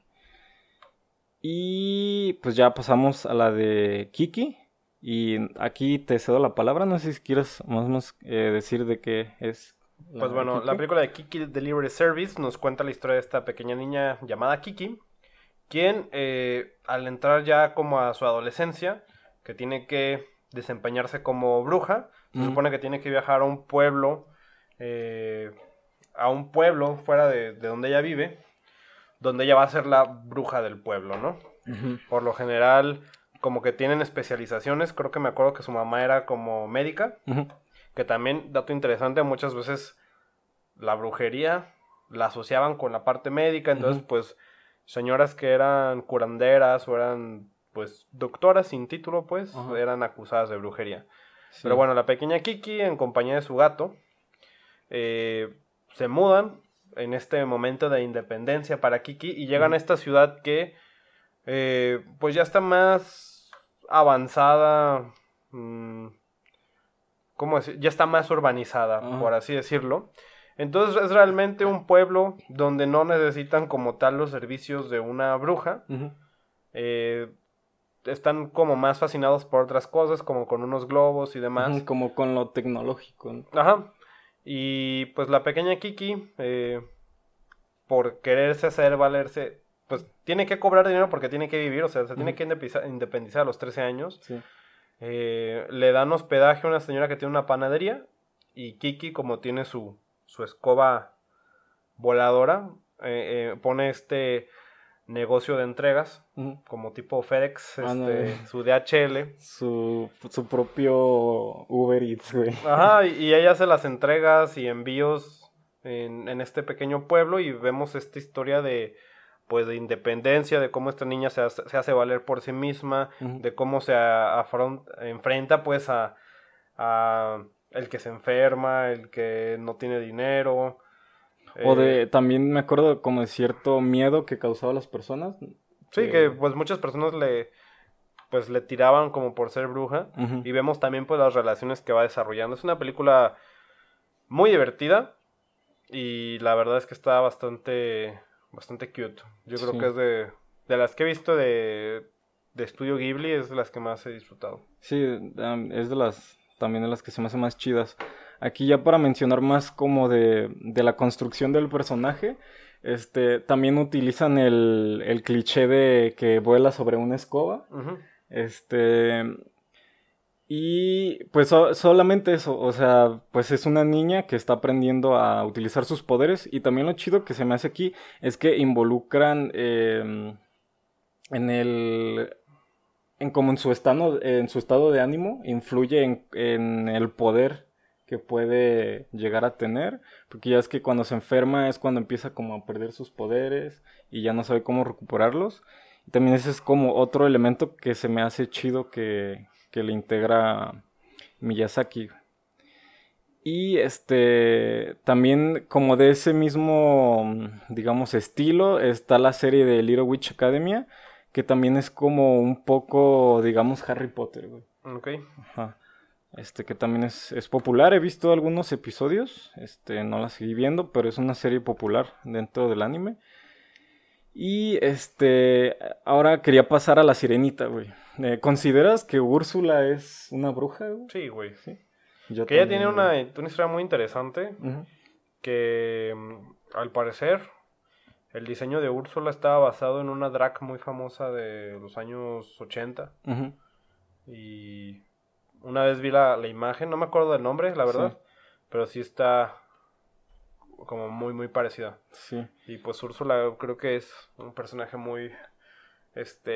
Y pues ya pasamos a la de Kiki. Y aquí te cedo la palabra. No sé si quieres más decir de qué es. Pues bueno, Kiki. La película de Kiki Delivery Service nos cuenta la historia de esta pequeña niña llamada Kiki, quien al entrar ya como a su adolescencia, que tiene que desempeñarse como bruja, se supone que tiene que viajar a un pueblo fuera de donde ella vive, donde ella va a ser la bruja del pueblo, ¿no? Uh-huh. Por lo general, como que tienen especializaciones. Creo que me acuerdo que su mamá era como médica, uh-huh, que también, dato interesante, muchas veces la brujería la asociaban con la parte médica, entonces uh-huh, pues señoras que eran curanderas o eran pues doctoras sin título, pues uh-huh, eran acusadas de brujería. Sí. Pero bueno, la pequeña Kiki, en compañía de su gato, se mudan en este momento de independencia para Kiki y llegan a esta ciudad que pues ya está más avanzada, ¿cómo decir? Ya está más urbanizada, uh-huh, por así decirlo. Entonces es realmente un pueblo donde no necesitan como tal los servicios de una bruja. Uh-huh. Están como más fascinados por otras cosas, como con unos globos y demás. Uh-huh, como con lo tecnológico, ¿no? Ajá. Y pues la pequeña Kiki, por quererse hacer valerse, pues tiene que cobrar dinero porque tiene que vivir, o sea, se uh-huh, tiene que independizar a los 13 años. Sí. Le dan hospedaje a una señora que tiene una panadería y Kiki, como tiene su escoba voladora, pone negocio de entregas, uh-huh, como tipo FedEx, no, su DHL, su propio Uber Eats, güey. Ajá, y ella hace las entregas y envíos en este pequeño pueblo y vemos esta historia de independencia, de cómo esta niña se hace valer por sí misma, uh-huh, de cómo se enfrenta pues a el que se enferma, el que no tiene dinero. O también me acuerdo como de cierto miedo que causaba a las personas. Sí, que pues muchas personas le tiraban como por ser bruja. Uh-huh. Y vemos también pues las relaciones que va desarrollando. Es una película muy divertida. Y la verdad es que está bastante, bastante cute. Yo creo que es de las que he visto de Estudio Ghibli, es de las que más he disfrutado. Sí, es de las... también de las que se me hacen más chidas. Aquí ya para mencionar más como de la construcción del personaje, también utilizan el cliché de que vuela sobre una escoba. Uh-huh. Y pues solamente eso, o sea, pues es una niña que está aprendiendo a utilizar sus poderes. Y también lo chido que se me hace aquí es que involucran como en su estado de ánimo, influye en el poder que puede llegar a tener, porque ya es que cuando se enferma es cuando empieza como a perder sus poderes y ya no sabe cómo recuperarlos. Y también ese es como otro elemento que se me hace chido que le integra Miyazaki. Y también como de ese mismo, digamos, estilo está la serie de Little Witch Academia, que también es como un poco, digamos, Harry Potter, güey. Ok. Ajá. Que también es popular. He visto algunos episodios. No la seguí viendo, pero es una serie popular dentro del anime. Y, ahora quería pasar a La Sirenita, güey. ¿Consideras que Úrsula es una bruja, güey? Sí, güey. ¿Sí? Yo que también, ella tiene una historia muy interesante. Uh-huh. Que, al parecer... El diseño de Úrsula estaba basado en una drag muy famosa de los años 80. Uh-huh. Y una vez vi la imagen, no me acuerdo del nombre, la verdad. Sí. Pero sí está como muy, muy parecida. Sí. Y pues Úrsula creo que es un personaje muy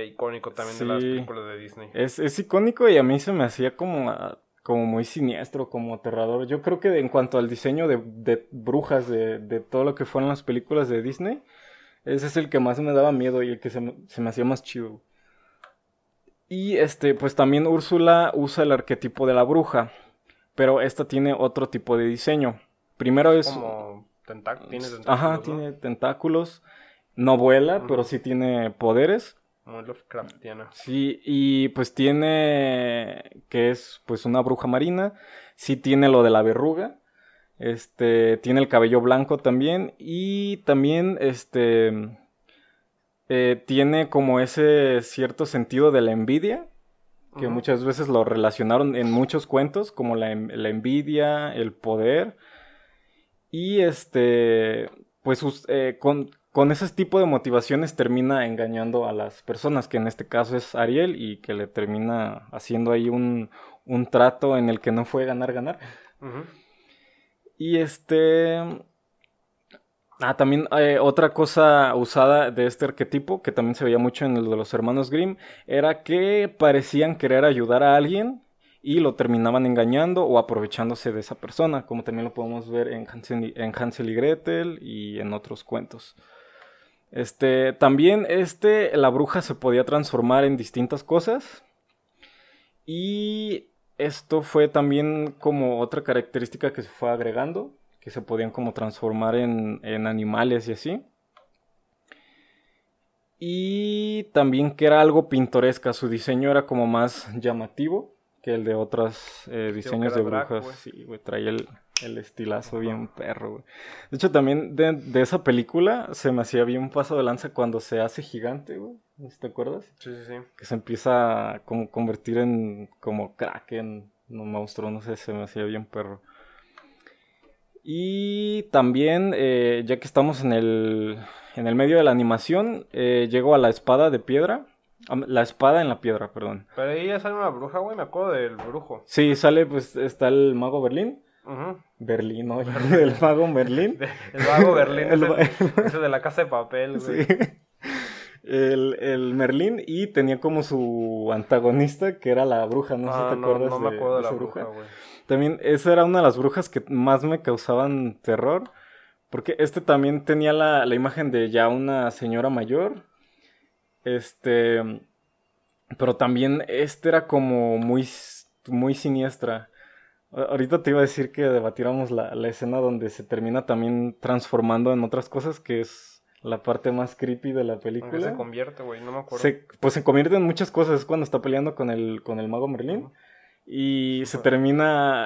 icónico también, sí, de las películas de Disney. Es icónico y a mí se me hacía como muy siniestro, como aterrador. Yo creo que en cuanto al diseño de brujas, de todo lo que fueron las películas de Disney, ese es el que más me daba miedo y el que se me hacía más chido. Y pues también Úrsula usa el arquetipo de la bruja, pero esta tiene otro tipo de diseño. Primero es como tiene tentáculos. Ajá, ¿no? Tiene tentáculos. No vuela, uh-huh, pero sí tiene poderes. Muy Lovecraftiana. Sí, y pues tiene que es pues una bruja marina, sí tiene lo de la verruga, tiene el cabello blanco también, y también tiene como ese cierto sentido de la envidia, que uh-huh, muchas veces lo relacionaron en muchos cuentos, como la envidia, el poder, y pues con ese tipo de motivaciones termina engañando a las personas, que en este caso es Ariel, y que le termina haciendo ahí un trato en el que no fue ganar. Uh-huh. Y también otra cosa usada de este arquetipo, que también se veía mucho en el de los hermanos Grimm, era que parecían querer ayudar a alguien y lo terminaban engañando o aprovechándose de esa persona, como también lo podemos ver en Hansel y Gretel y en otros cuentos. También la bruja se podía transformar en distintas cosas, y esto fue también como otra característica que se fue agregando, que se podían como transformar en animales y así, y también que era algo pintoresca, su diseño era como más llamativo que el de otras diseños de brujas, drag, wey. Sí, güey, traía el estilazo, uh-huh, bien perro, güey. De hecho, también de esa película se me hacía bien un paso de lanza cuando se hace gigante, güey, ¿te acuerdas? Sí, sí, sí. Que se empieza a como convertir en como kraken, un monstruo, no sé, se me hacía bien perro. Y también, ya que estamos en el medio de la animación, llegó a La Espada en la Piedra, perdón. Pero ahí ya sale una bruja, güey, me acuerdo del brujo. Sí, sale, pues, está el mago Berlín. Uh-huh. Berlín, ¿no? El mago Berlín. El mago Berlín, ese de la casa de papel, güey. Sí. El Merlín, y tenía como su antagonista, que era la bruja, no sé si te acuerdas. No me acuerdo de la bruja, güey. También, esa era una de las brujas que más me causaban terror, porque también tenía la imagen de ya una señora mayor. Pero también era como muy, muy siniestra. Ahorita te iba a decir que debatiéramos la escena donde se termina también transformando en otras cosas, que es la parte más creepy de la película. ¿En qué se convierte, güey? No me acuerdo. Pues se convierte en muchas cosas. Es cuando está peleando con el mago Merlín. Uh-huh. Y se termina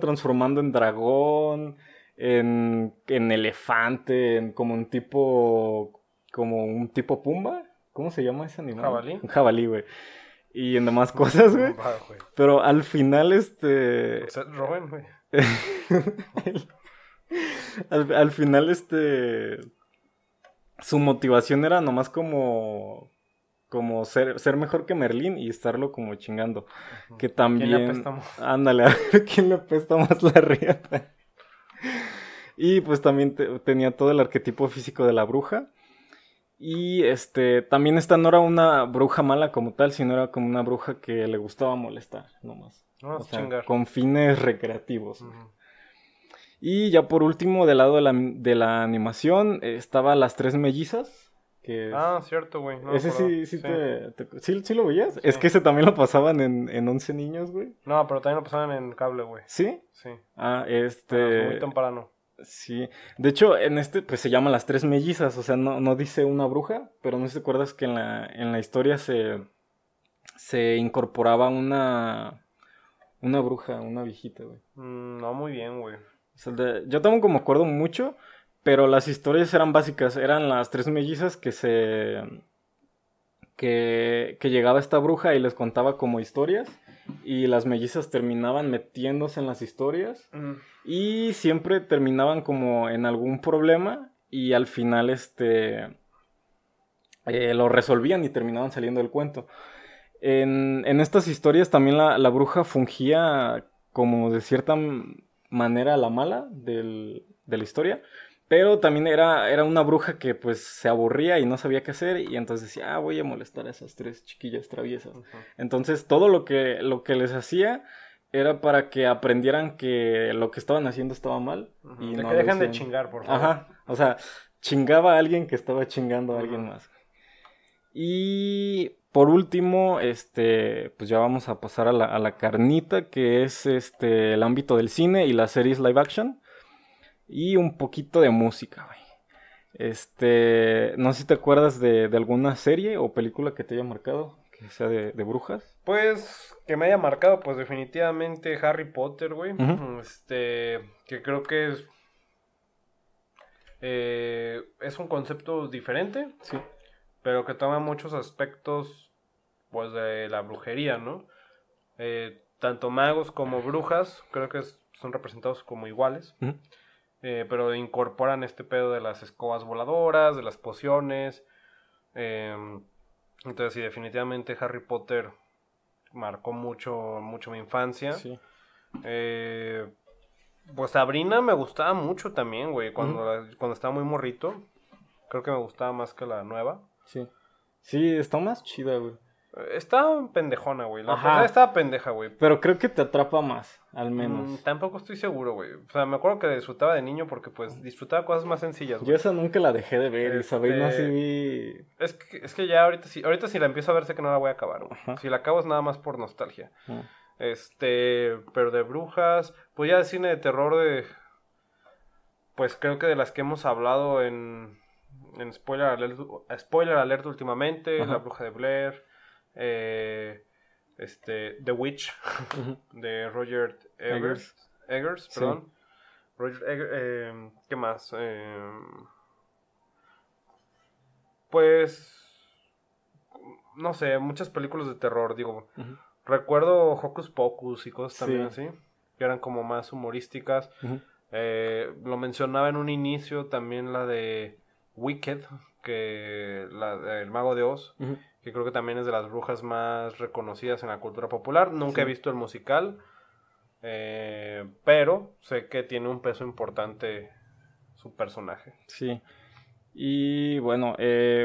transformando en dragón, en elefante, como un tipo Pumba, ¿cómo se llama ese animal? ¿Jabalí? Un jabalí, güey. Y en demás cosas, güey. Pero al final, o sea, Robin, güey. Al final, su motivación era nomás como ser mejor que Merlín y estarlo como chingando. Uh-huh. Que también... ¿Quién le apesta más? Ándale, a ver quién le apesta más la riata. Y pues también tenía todo el arquetipo físico de la bruja. Y también esta no era una bruja mala como tal, sino era como una bruja que le gustaba molestar, nomás. No, o sea, chingar. Con fines recreativos. Uh-huh. Y ya por último, del lado de la animación, estaba Las Tres Mellizas. Que cierto, güey. No, ese pero, sí. ¿Sí lo veías? Sí. Es que ese también lo pasaban en 11 niños, güey. No, pero también lo pasaban en cable, güey. ¿Sí? Sí. Pero muy temprano. Sí, de hecho en pues se llama Las Tres Mellizas, o sea, no dice una bruja, pero no sé si te acuerdas que en la historia se incorporaba una bruja, una viejita, güey. No, muy bien, güey. O sea, yo tampoco me acuerdo mucho, pero las historias eran básicas, eran las tres mellizas que llegaba esta bruja y les contaba como historias. Y las mellizas terminaban metiéndose en las historias. Uh-huh. Y siempre terminaban como en algún problema. y al final lo resolvían y terminaban saliendo del cuento. En estas historias también la bruja fungía como de cierta manera la mala de la historia, pero también era una bruja que pues se aburría y no sabía qué hacer, y entonces decía, voy a molestar a esas tres chiquillas traviesas. Uh-huh. Entonces todo lo que les hacía era para que aprendieran que lo que estaban haciendo estaba mal. Uh-huh. Y no que dejan de chingar, por favor. Ajá, o sea, chingaba a alguien que estaba chingando a alguien más. Y por último, pues ya vamos a pasar a la carnita, que es el ámbito del cine y las series live action. Y un poquito de música, güey. No sé si te acuerdas de alguna serie o película que te haya marcado, que sea de brujas. Pues, que me haya marcado, pues definitivamente Harry Potter, güey. Uh-huh. Que creo que es un concepto diferente. Sí. Pero que toma muchos aspectos, pues, de la brujería, ¿no? Tanto magos como brujas, creo que son representados como iguales. Uh-huh. Pero incorporan este pedo de las escobas voladoras, de las pociones. Entonces, sí, definitivamente Harry Potter marcó mucho mi infancia. Sí. Pues Sabrina me gustaba mucho también, güey, cuando estaba muy morrito. Creo que me gustaba más que la nueva. Sí. Sí, está más chida, güey. Estaba pendejona, güey. La verdad estaba pendeja, güey. Pero creo que te atrapa más, al menos. Tampoco estoy seguro, güey. O sea, me acuerdo que disfrutaba de niño porque, pues, disfrutaba cosas más sencillas, güey. Yo esa nunca la dejé de ver, Sabrina sí vi... Es que ya ahorita sí la empiezo a ver, sé que no la voy a acabar, güey. Ajá. Si la acabo es nada más por nostalgia. Ajá. Pero de brujas, pues ya de cine de terror de... Pues creo que de las que hemos hablado en Spoiler Alert últimamente. Ajá. La Bruja de Blair, The Witch de Roger Eggers, perdón. Sí. Roger Eggers, ¿qué más? Pues no sé, muchas películas de terror, digo. Uh-huh. Recuerdo Hocus Pocus y cosas también así, que eran como más humorísticas. Uh-huh. Lo mencionaba en un inicio también la de Wicked, que El Mago de Oz. Uh-huh. Que creo que también es de las brujas más reconocidas en la cultura popular. Nunca he visto el musical, pero sé que tiene un peso importante su personaje. Sí, y bueno,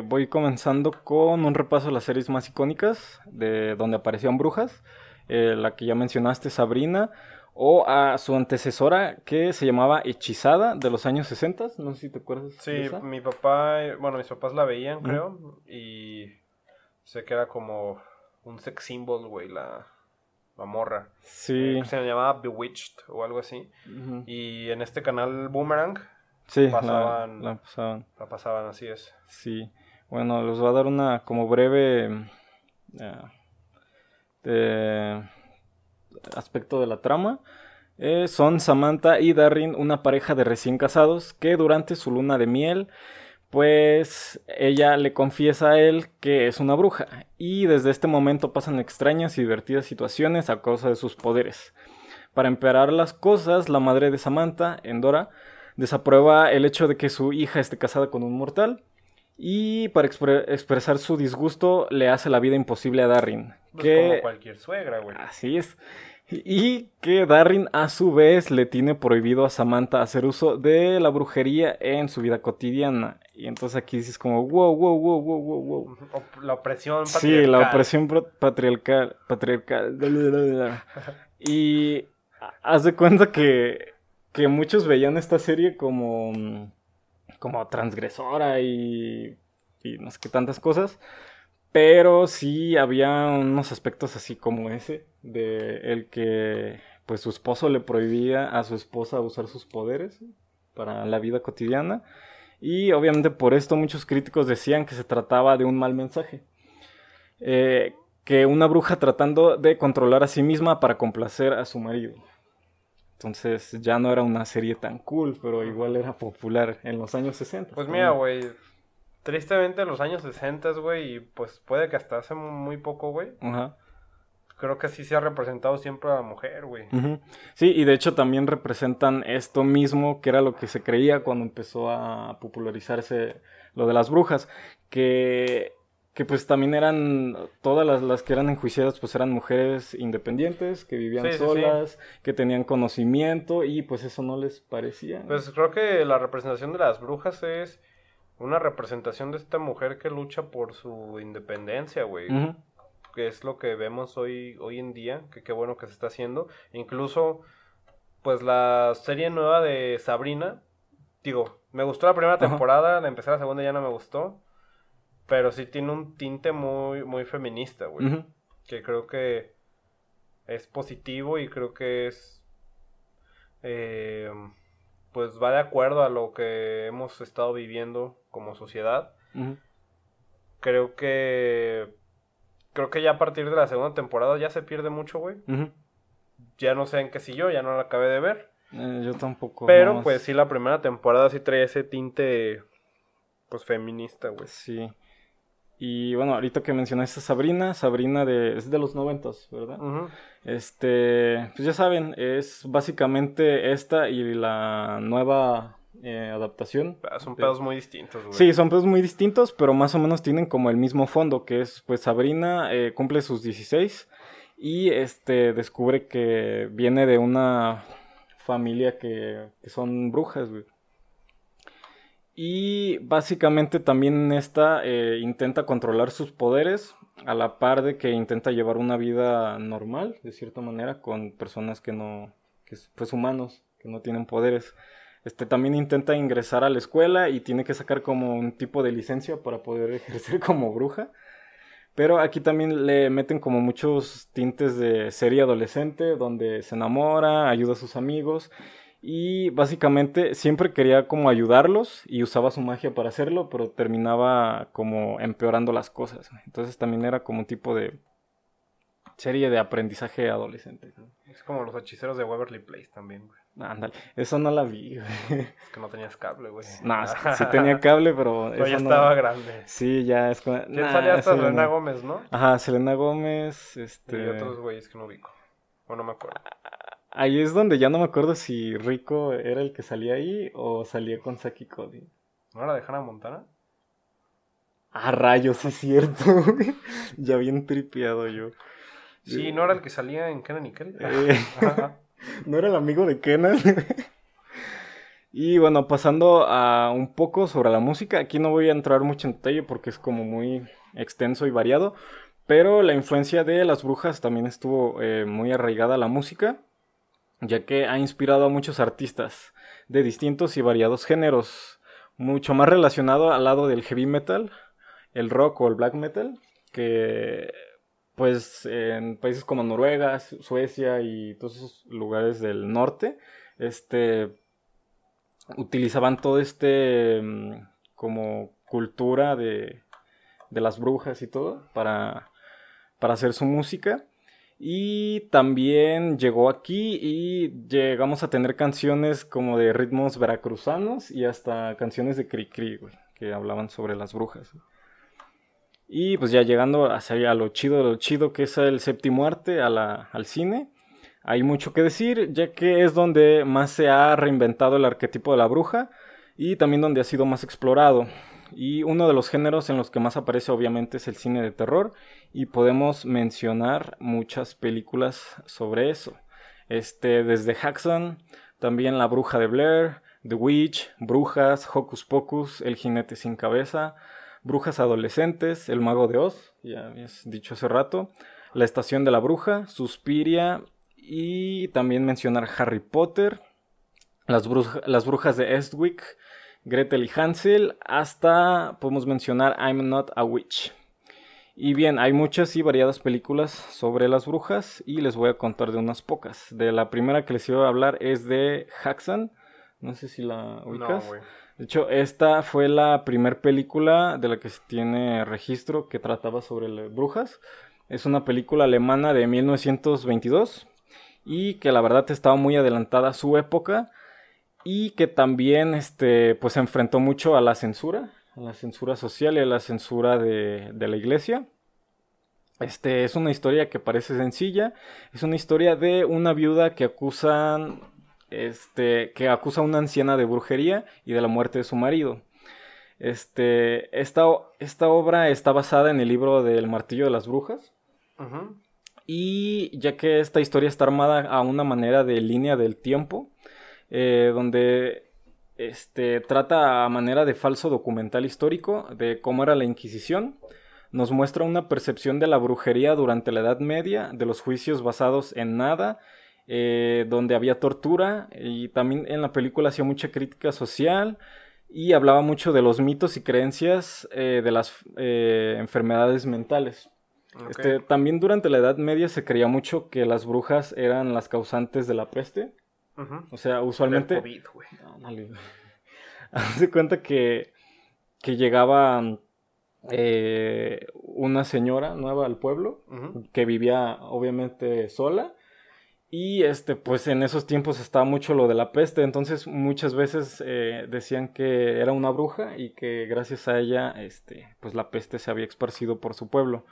voy comenzando con un repaso de las series más icónicas, de donde aparecían brujas. La que ya mencionaste, Sabrina, o a su antecesora que se llamaba Hechizada, de los años 60, no sé si te acuerdas. Sí, de esa. Mis papás la veían, creo, y... Sé que era como un sex symbol, güey, la morra. Sí. Se llamaba Bewitched o algo así. Uh-huh. Y en este canal Boomerang la pasaban, así es. Sí. Bueno, les voy a dar una como breve aspecto de la trama. Son Samantha y Darin, una pareja de recién casados que durante su luna de miel... Pues ella le confiesa a él que es una bruja, y desde este momento pasan extrañas y divertidas situaciones a causa de sus poderes. Para empeorar las cosas, la madre de Samantha, Endora, desaprueba el hecho de que su hija esté casada con un mortal, y para expresar su disgusto le hace la vida imposible a Darin. Pues que... como cualquier suegra, güey. Así es. Y que Darin a su vez le tiene prohibido a Samantha hacer uso de la brujería en su vida cotidiana. Y entonces aquí dices como wow. La opresión patriarcal. Sí, la opresión patriarcal. Y haz de cuenta que muchos veían esta serie como transgresora y no sé qué tantas cosas. Pero sí había unos aspectos así como ese, de el que pues su esposo le prohibía a su esposa usar sus poderes para la vida cotidiana. Y obviamente por esto muchos críticos decían que se trataba de un mal mensaje. Que una bruja tratando de controlar a sí misma para complacer a su marido. Entonces ya no era una serie tan cool, pero igual era popular en los años 60. Pues mira, güey... Tristemente en los años 60, güey, y pues puede que hasta hace muy poco, güey, creo que así se ha representado siempre a la mujer, güey. Uh-huh. Sí, y de hecho también representan esto mismo, que era lo que se creía cuando empezó a popularizarse lo de las brujas, que pues también eran, todas las que eran enjuiciadas pues eran mujeres independientes, que vivían solas, que tenían conocimiento, y pues eso no les parecía. Pues creo que la representación de las brujas es una representación de esta mujer que lucha por su independencia, güey. Uh-huh. Que es lo que vemos hoy en día, que qué bueno que se está haciendo. Incluso, pues la serie nueva de Sabrina, digo, me gustó la primera temporada, la empecé la segunda ya no me gustó, pero sí tiene un tinte muy, muy feminista, güey, uh-huh. que creo que es positivo y creo que es, pues va de acuerdo a lo que hemos estado viviendo como sociedad. Uh-huh. Creo que ya a partir de la segunda temporada ya se pierde mucho, güey. Uh-huh. Ya no sé en qué siguió, ya no la acabé de ver. Yo tampoco. Pero más... pues sí, la primera temporada sí trae ese tinte, pues, feminista, güey. Sí. Y bueno, ahorita que mencionaste a Sabrina es de los 90, ¿verdad? Uh-huh. Pues ya saben, es básicamente esta y la nueva... adaptación. Son pedos muy distintos, güey. Sí, son pedos muy distintos, pero más o menos tienen como el mismo fondo, que es, pues, Sabrina cumple sus 16 y, descubre que viene de una familia que son brujas, güey. Y básicamente también esta intenta controlar sus poderes a la par de que intenta llevar una vida normal, de cierta manera, con personas que pues, humanos, que no tienen poderes. También intenta ingresar a la escuela y tiene que sacar como un tipo de licencia para poder ejercer como bruja. Pero aquí también le meten como muchos tintes de serie adolescente, donde se enamora, ayuda a sus amigos. Y básicamente siempre quería como ayudarlos y usaba su magia para hacerlo, pero terminaba como empeorando las cosas. Entonces también era como un tipo de serie de aprendizaje adolescente. Es como los hechiceros de Waverly Place también, güey. Ándale, eso no la vi, güey. Es que no tenías cable, güey. No, sí tenía cable, pero... Pero ya estaba grande. Sí, ya es... ¿Quién salía hasta Selena Gómez, no? Ajá, Selena Gómez, Y otros güeyes que no ubico. O no me acuerdo. Ahí es donde ya no me acuerdo si Rico era el que salía ahí o salía con Saki Cody. ¿No era de Hannah Montana? Ah, rayos, es cierto, güey. Ya bien tripeado yo. Sí, ¿no era el que salía en Kenan y Kel? No era el amigo de Kenan. Y bueno, pasando a un poco sobre la música. Aquí no voy a entrar mucho en detalle porque es como muy extenso y variado. Pero la influencia de las brujas también estuvo muy arraigada a la música, ya que ha inspirado a muchos artistas de distintos y variados géneros, mucho más relacionado al lado del heavy metal, el rock o el black metal, que... pues en países como Noruega, Suecia y todos esos lugares del norte, utilizaban todo como cultura de las brujas y todo para hacer su música. Y también llegó aquí y llegamos a tener canciones como de ritmos veracruzanos y hasta canciones de Cricri, güey, que hablaban sobre las brujas. Y pues ya llegando hacia lo chido que es el séptimo arte, al cine, hay mucho que decir, ya que es donde más se ha reinventado el arquetipo de la bruja y también donde ha sido más explorado. Y uno de los géneros en los que más aparece obviamente es el cine de terror y podemos mencionar muchas películas sobre eso. Desde Haxan, también La Bruja de Blair, The Witch, Brujas, Hocus Pocus, El Jinete Sin Cabeza... Brujas Adolescentes, El Mago de Oz, ya habías dicho hace rato, La Estación de la Bruja, Suspiria y también mencionar Harry Potter, las Brujas de Eastwick, Gretel y Hansel, hasta podemos mencionar I'm Not a Witch. Y bien, hay muchas y variadas películas sobre las brujas y les voy a contar de unas pocas. De la primera que les iba a hablar es de Haxan, no sé si la ubicas. No, güey. De hecho, esta fue la primer película de la que se tiene registro que trataba sobre las brujas. Es una película alemana de 1922 y que la verdad estaba muy adelantada a su época y que también pues se enfrentó mucho a la censura social y a la censura de la iglesia. Es una historia que parece sencilla. Es una historia de una viuda que acusan, que acusa a una anciana de brujería y de la muerte de su marido. Esta obra está basada en el libro del Martillo de las Brujas. Uh-huh. Y ya que esta historia está armada a una manera de línea del tiempo, donde trata a manera de falso documental histórico de cómo era la Inquisición. Nos muestra una percepción de la brujería durante la Edad Media, de los juicios basados en nada, donde había tortura, y también en la película hacía mucha crítica social y hablaba mucho de los mitos y creencias de las enfermedades mentales. Okay. También durante la Edad Media se creía mucho que las brujas eran las causantes de la peste. Uh-huh. O sea, usualmente... Del COVID, güey. No, hace cuenta que llegaba... una señora nueva al pueblo, uh-huh, que vivía obviamente sola, y pues en esos tiempos estaba mucho lo de la peste, entonces muchas veces decían que era una bruja y que gracias a ella pues la peste se había esparcido por su pueblo.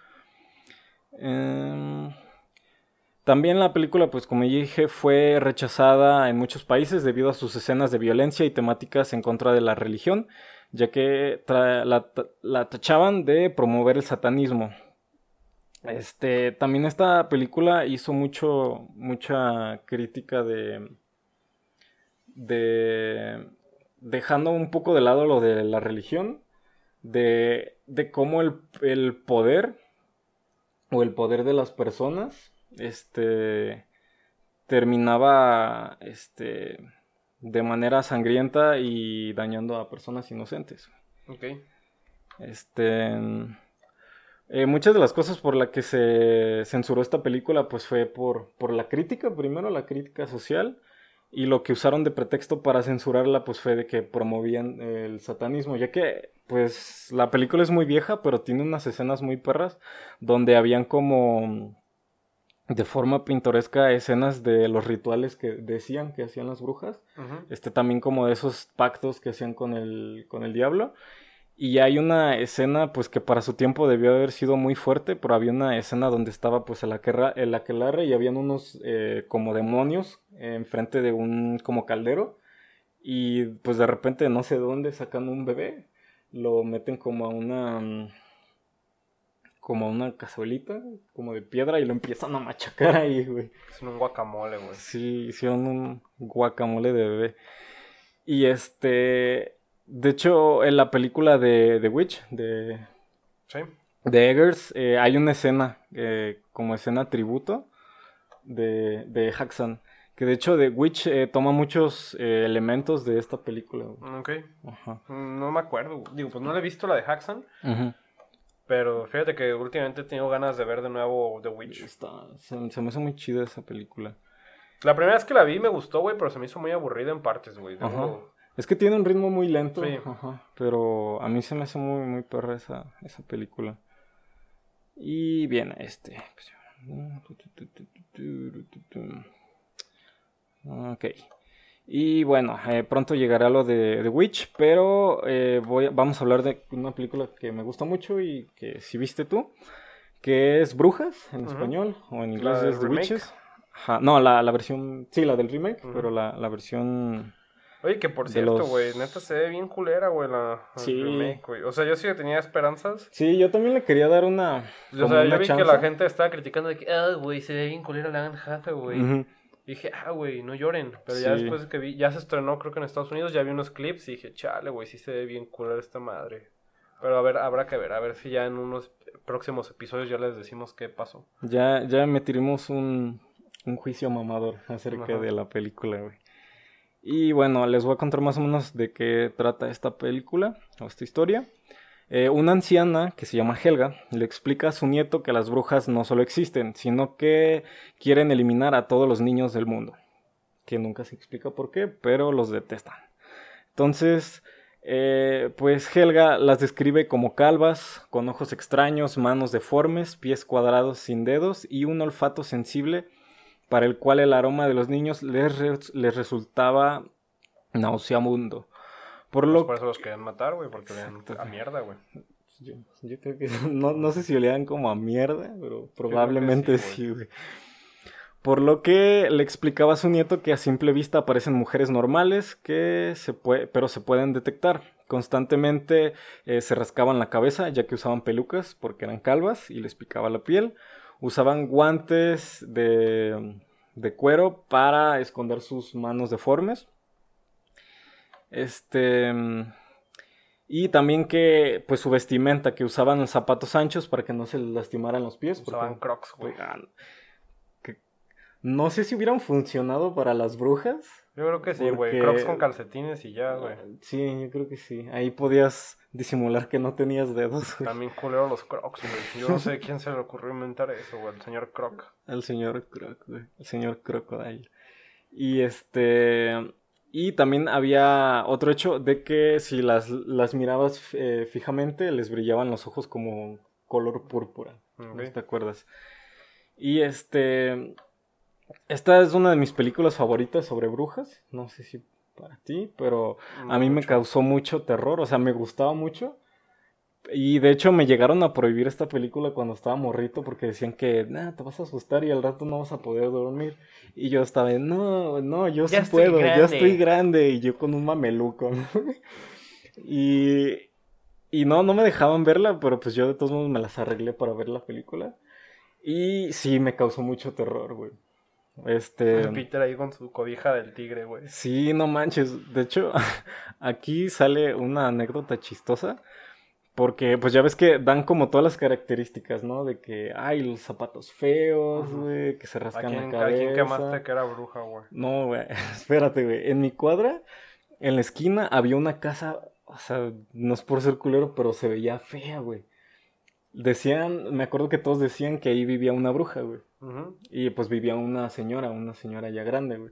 También la película, pues como dije, fue rechazada en muchos países debido a sus escenas de violencia y temáticas en contra de la religión, ya que la tachaban de promover el satanismo. También esta película hizo mucha crítica de dejando un poco de lado lo de la religión, de cómo el poder o el poder de las personas terminaba de manera sangrienta y dañando a personas inocentes. Ok. Muchas de las cosas por las que se censuró esta película pues fue por la crítica, primero la crítica social, y lo que usaron de pretexto para censurarla pues fue de que promovían el satanismo, ya que pues la película es muy vieja, pero tiene unas escenas muy perras donde habían como... de forma pintoresca escenas de los rituales que decían que hacían las brujas. Uh-huh. También como de esos pactos que hacían con el diablo. Y hay una escena pues que para su tiempo debió haber sido muy fuerte, pero había una escena donde estaba pues el aquelarre y habían unos como demonios enfrente de un como caldero. Y pues de repente no sé dónde sacan un bebé, lo meten como a una... cazuelita, como de piedra, y lo empiezan a machacar ahí, güey. Es un guacamole, güey. Sí, hicieron un guacamole de bebé. Y de hecho, en la película de The Witch, ¿sí? De Eggers, hay una escena, como escena tributo, de Haxan. Que de hecho, The Witch toma muchos elementos de esta película, güey. Ok. Ajá. No me acuerdo, digo, pues no la he visto, la de Haxan. Ajá. Uh-huh. Pero fíjate que últimamente he tenido ganas de ver de nuevo The Witch. Se me hizo muy chida esa película. La primera vez que la vi me gustó, güey, pero se me hizo muy aburrida en partes, güey. Es que tiene un ritmo muy lento. Sí. Ajá. Pero a mí se me hace muy, muy perra esa película. Y bien, Ok. Y bueno, pronto llegará lo de The Witch, pero vamos a hablar de una película que me gusta mucho y que si viste tú, que es Brujas, en español, o en inglés es The Witches. Ajá, no, la versión, sí, la del remake, pero la versión... Oye, que por cierto, güey, neta se ve bien culera, güey, el remake, güey. O sea, yo sí tenía esperanzas. Sí, yo también le quería dar una yo vi chance. Que la gente estaba criticando de que, güey, se ve bien culera la Anne Hathaway, güey. Uh-huh. Dije, güey, no lloren. Pero sí. Ya después que vi, ya se estrenó creo que en Estados Unidos, ya vi unos clips y dije, chale, güey, sí se ve bien curar esta madre. Pero a ver, habrá que ver, a ver si ya en unos próximos episodios ya les decimos qué pasó. Ya metiremos un juicio mamador acerca de la película, güey. Y bueno, les voy a contar más o menos de qué trata esta película o esta historia. Una anciana que se llama Helga le explica a su nieto que las brujas no solo existen, sino que quieren eliminar a todos los niños del mundo. Que nunca se explica por qué, pero los detestan. Entonces, pues Helga las describe como calvas, con ojos extraños, manos deformes, pies cuadrados sin dedos y un olfato sensible para el cual el aroma de los niños les resultaba nauseabundo. Por eso los querían matar, güey, porque venían a mierda, güey. Yo creo que no sé si olían como a mierda, pero probablemente sí, güey. Por lo que le explicaba a su nieto que a simple vista aparecen mujeres normales, pero se pueden detectar. Constantemente se rascaban la cabeza, ya que usaban pelucas porque eran calvas y les picaba la piel. Usaban guantes de cuero para esconder sus manos deformes. Y también que, pues, su vestimenta, que usaban zapatos anchos para que no se les lastimaran los pies. Usaban crocs, güey. No sé si hubieran funcionado para las brujas. Yo creo que sí, güey. Porque... crocs con calcetines y ya, güey. Sí, yo creo que sí. Ahí podías disimular que no tenías dedos, güey. También culero los crocs, güey. Yo no sé quién se le ocurrió inventar eso, güey. El señor Croc. El señor Croc, güey. El señor Crocodile. Y y también había otro hecho de que si las mirabas fijamente, les brillaban los ojos como color púrpura. Okay. ¿No te acuerdas? Y esta es una de mis películas favoritas sobre brujas. No sé si para ti, pero a mí me causó mucho terror. O sea, me gustaba mucho. Y de hecho me llegaron a prohibir esta película cuando estaba morrito porque decían que te vas a asustar y al rato no vas a poder dormir. Y yo estaba yo sí puedo, ya estoy grande. Y yo con un mameluco, ¿no? Y no me dejaban verla, pero pues yo de todos modos me las arreglé para ver la película. Y sí, me causó mucho terror, güey. Peter ahí con su cobija del tigre, güey. Sí, no manches. De hecho, aquí sale una anécdota chistosa. Porque, pues ya ves que dan como todas las características, ¿no? De que, los zapatos feos, güey, que se rascan la cabeza. ¿A quién quemaste que era bruja, güey? No, güey, espérate, güey. En mi cuadra, en la esquina, había una casa, o sea, no es por ser culero, pero se veía fea, güey. Me acuerdo que todos decían que ahí vivía una bruja, güey. Uh-huh. Y pues vivía una señora ya grande, güey.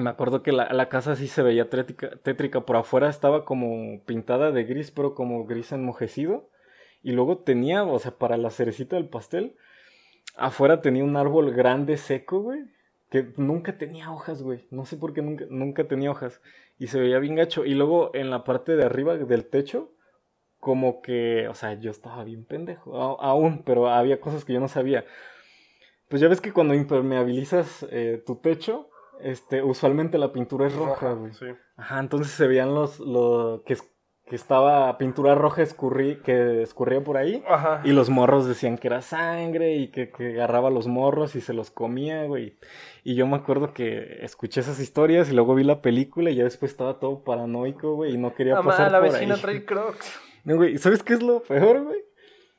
Me acuerdo que la casa sí se veía tétrica. Por afuera estaba como pintada de gris, pero como gris enmojecido. Y luego tenía, o sea, para la cerecita del pastel, afuera tenía un árbol grande, seco, güey, que nunca tenía hojas, güey. No sé por qué nunca tenía hojas. Y se veía bien gacho. Y luego en la parte de arriba del techo, como que, o sea, yo estaba bien pendejo. Aún, pero había cosas que yo no sabía. Pues ya ves que cuando impermeabilizas tu techo... usualmente la pintura es roja, güey. Sí. Ajá, entonces se veían que estaba pintura roja que escurría por ahí. Ajá. Y los morros decían que era sangre y que agarraba los morros y se los comía, güey. Y yo me acuerdo que escuché esas historias y luego vi la película y ya después estaba todo paranoico, güey, y no quería pasar por ahí. La vecina trae crocs. No, güey, ¿sabes qué es lo peor, güey?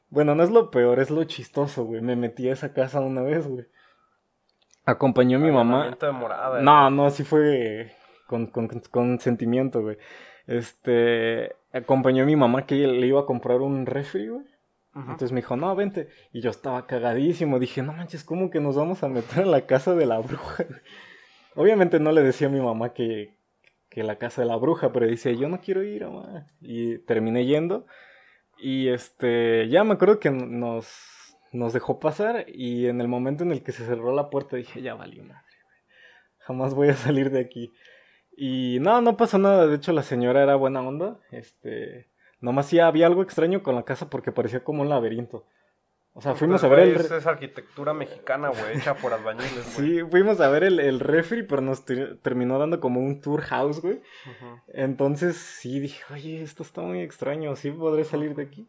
Bueno, no es lo peor, es lo chistoso, güey. Me metí a esa casa una vez, güey. Acompañó a mi mamá. Morada, no, sí fue con sentimiento, güey. Acompañó a mi mamá que le iba a comprar un refri, güey. Uh-huh. Entonces me dijo, no, vente. Y yo estaba cagadísimo. Dije, no manches, ¿cómo que nos vamos a meter a la casa de la bruja? Obviamente no le decía a mi mamá que la casa de la bruja, pero dice, yo no quiero ir, mamá. Y terminé yendo. Y ya me acuerdo que nos dejó pasar y en el momento en el que se cerró la puerta dije, ya valió madre, güey. Jamás voy a salir de aquí. Y no pasó nada. De hecho, la señora era buena onda. Nomás sí había algo extraño con la casa porque parecía como un laberinto. O sea, fuimos a ver el... Esa es arquitectura mexicana, güey, hecha por albañiles, güey. Sí, fuimos a ver el refri, pero nos terminó dando como un tour house, güey. Uh-huh. Entonces sí dije, oye, esto está muy extraño, ¿sí podré salir de aquí?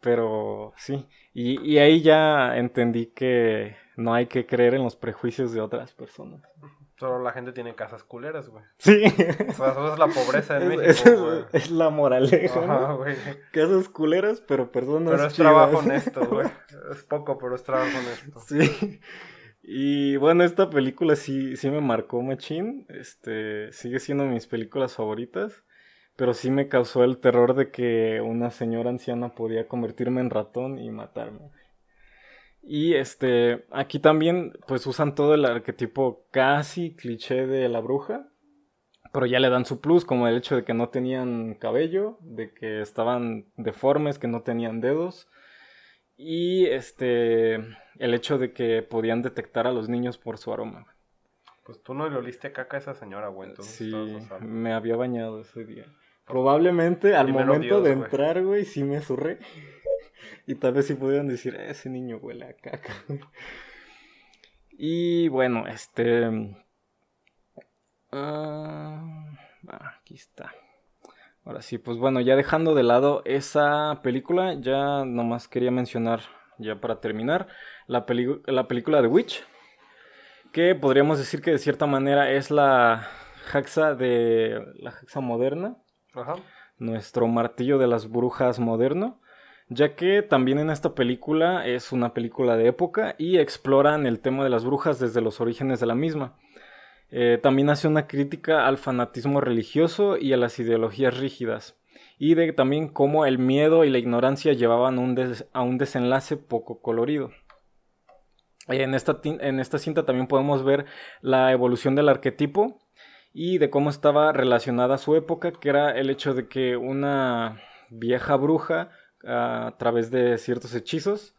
Pero sí, y ahí ya entendí que no hay que creer en los prejuicios de otras personas. Solo la gente tiene casas culeras, güey. Sí. O sea, eso es la pobreza de México, güey. Es la moraleja. Ajá, güey. Casas culeras, pero personas chidas. Pero es trabajo honesto, güey. Es poco, pero es trabajo honesto. Sí. Y bueno, esta película sí me marcó machín. Sigue siendo mis películas favoritas. Pero sí me causó el terror de que una señora anciana podía convertirme en ratón y matarme. Y aquí también pues usan todo el arquetipo casi cliché de la bruja. Pero ya le dan su plus, como el hecho de que no tenían cabello, de que estaban deformes, que no tenían dedos. Y el hecho de que podían detectar a los niños por su aroma. Pues tú no le oliste a caca a esa señora, güey. Sí, me había bañado ese día. Probablemente al momento de entrar, güey, sí me zurré. Y tal vez sí pudieran decir, ese niño huele a caca. Y bueno, aquí está. Ahora sí, pues bueno, ya dejando de lado esa película, ya nomás quería mencionar, ya para terminar, la película de Witch, que podríamos decir que de cierta manera es la Haxan moderna. Ajá. Nuestro martillo de las brujas moderno, ya que también en esta película es una película de época y exploran el tema de las brujas desde los orígenes de la misma. También hace una crítica al fanatismo religioso y a las ideologías rígidas, y de también cómo el miedo y la ignorancia llevaban a un desenlace poco colorido. En esta cinta también podemos ver la evolución del arquetipo y de cómo estaba relacionada a su época, que era el hecho de que una vieja bruja, a través de ciertos hechizos,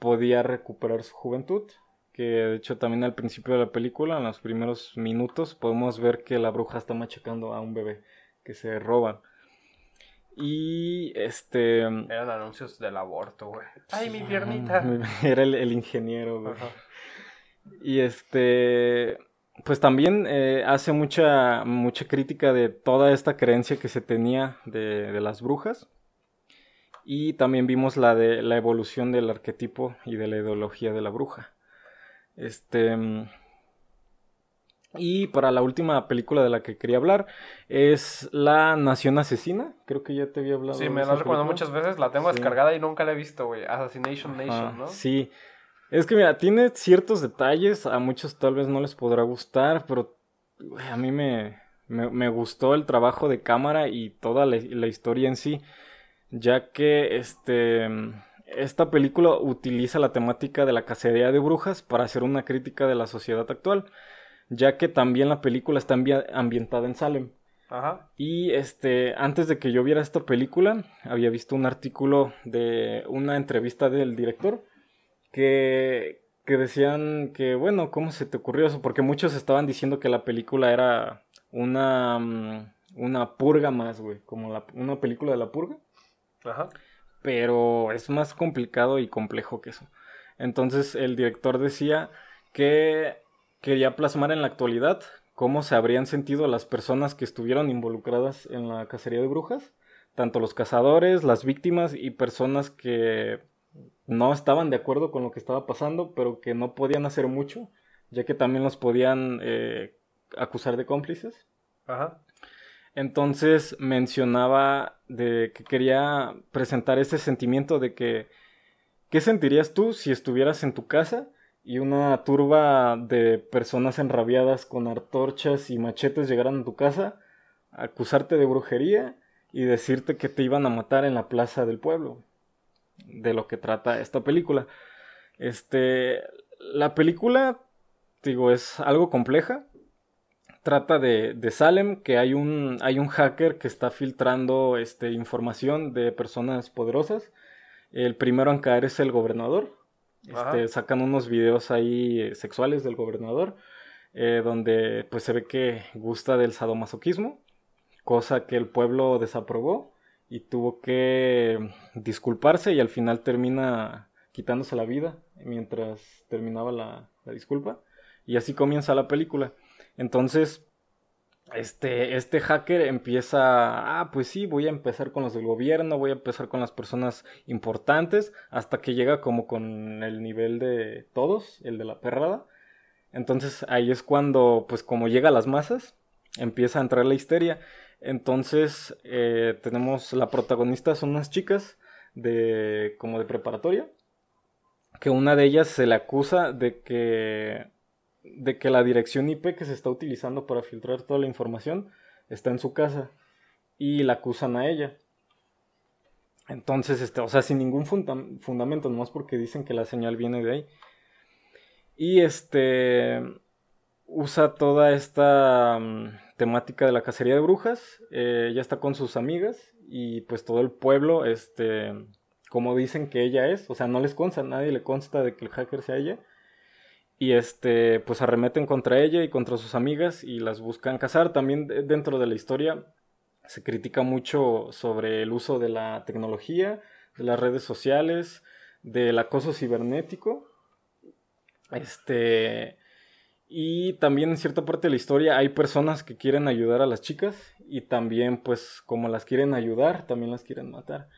podía recuperar su juventud. Que de hecho también al principio de la película, en los primeros minutos, podemos ver que la bruja está machacando a un bebé que se roban. Y eran anuncios del aborto, güey. ¡Ay, sí, mi piernita! Era el ingeniero, güey. Ajá. Y pues también hace mucha crítica de toda esta creencia que se tenía de las brujas. Y también vimos la de la evolución del arquetipo y de la ideología de la bruja. Y para la última película de la que quería hablar es La Nación Asesina. Creo que ya te había hablado. Sí, me la recomendó muchas veces, la tengo descargada y nunca la he visto, güey. Assassination Nation, ¿no? Sí. Es que mira, tiene ciertos detalles, a muchos tal vez no les podrá gustar, pero güey, a mí me gustó el trabajo de cámara y toda la historia en sí, ya que esta película utiliza la temática de la cacería de brujas para hacer una crítica de la sociedad actual, ya que también la película está ambientada en Salem. Ajá. Y antes de que yo viera esta película, había visto un artículo de una entrevista del director que decían que, bueno, ¿cómo se te ocurrió eso? Porque muchos estaban diciendo que la película era una purga más, güey, como una película de la purga. Ajá. Pero es más complicado y complejo que eso. Entonces el director decía que quería plasmar en la actualidad cómo se habrían sentido las personas que estuvieron involucradas en la cacería de brujas, tanto los cazadores, las víctimas y personas que no estaban de acuerdo con lo que estaba pasando, pero que no podían hacer mucho, ya que también los podían acusar de cómplices. Ajá. Entonces mencionaba de que quería presentar ese sentimiento de que ¿qué sentirías tú si estuvieras en tu casa y una turba de personas enrabiadas con antorchas y machetes llegaran a tu casa a acusarte de brujería y decirte que te iban a matar en la plaza del pueblo? De lo que trata esta película. La película, digo, es algo compleja. Trata de Salem, que hay un hacker que está filtrando información de personas poderosas. El primero en caer es el gobernador. Sacan unos videos ahí sexuales del gobernador, donde pues se ve que gusta del sadomasoquismo, cosa que el pueblo desaprobó y tuvo que disculparse, y al final termina quitándose la vida mientras terminaba la disculpa. Y así comienza la película. Entonces, este hacker empieza, pues sí, voy a empezar con los del gobierno, voy a empezar con las personas importantes, hasta que llega como con el nivel de todos, el de la perrada. Entonces ahí es cuando, pues como llega a las masas, empieza a entrar la histeria. Entonces tenemos la protagonista, son unas chicas como de preparatoria, que una de ellas se le acusa de que la dirección IP que se está utilizando para filtrar toda la información está en su casa, y la acusan a ella. Entonces, o sea, sin ningún fundamento, nomás porque dicen que la señal viene de ahí. Y usa toda esta temática de la cacería de brujas. Ella está con sus amigas y pues todo el pueblo, como dicen que ella es, o sea, no les consta, nadie le consta de que el hacker sea ella. Y pues arremeten contra ella y contra sus amigas y las buscan cazar. También dentro de la historia Se critica mucho sobre el uso de la tecnología, de las redes sociales, del acoso cibernético. Y también en cierta parte de la historia hay personas que quieren ayudar a las chicas y también, pues, como las quieren ayudar, también las quieren matar.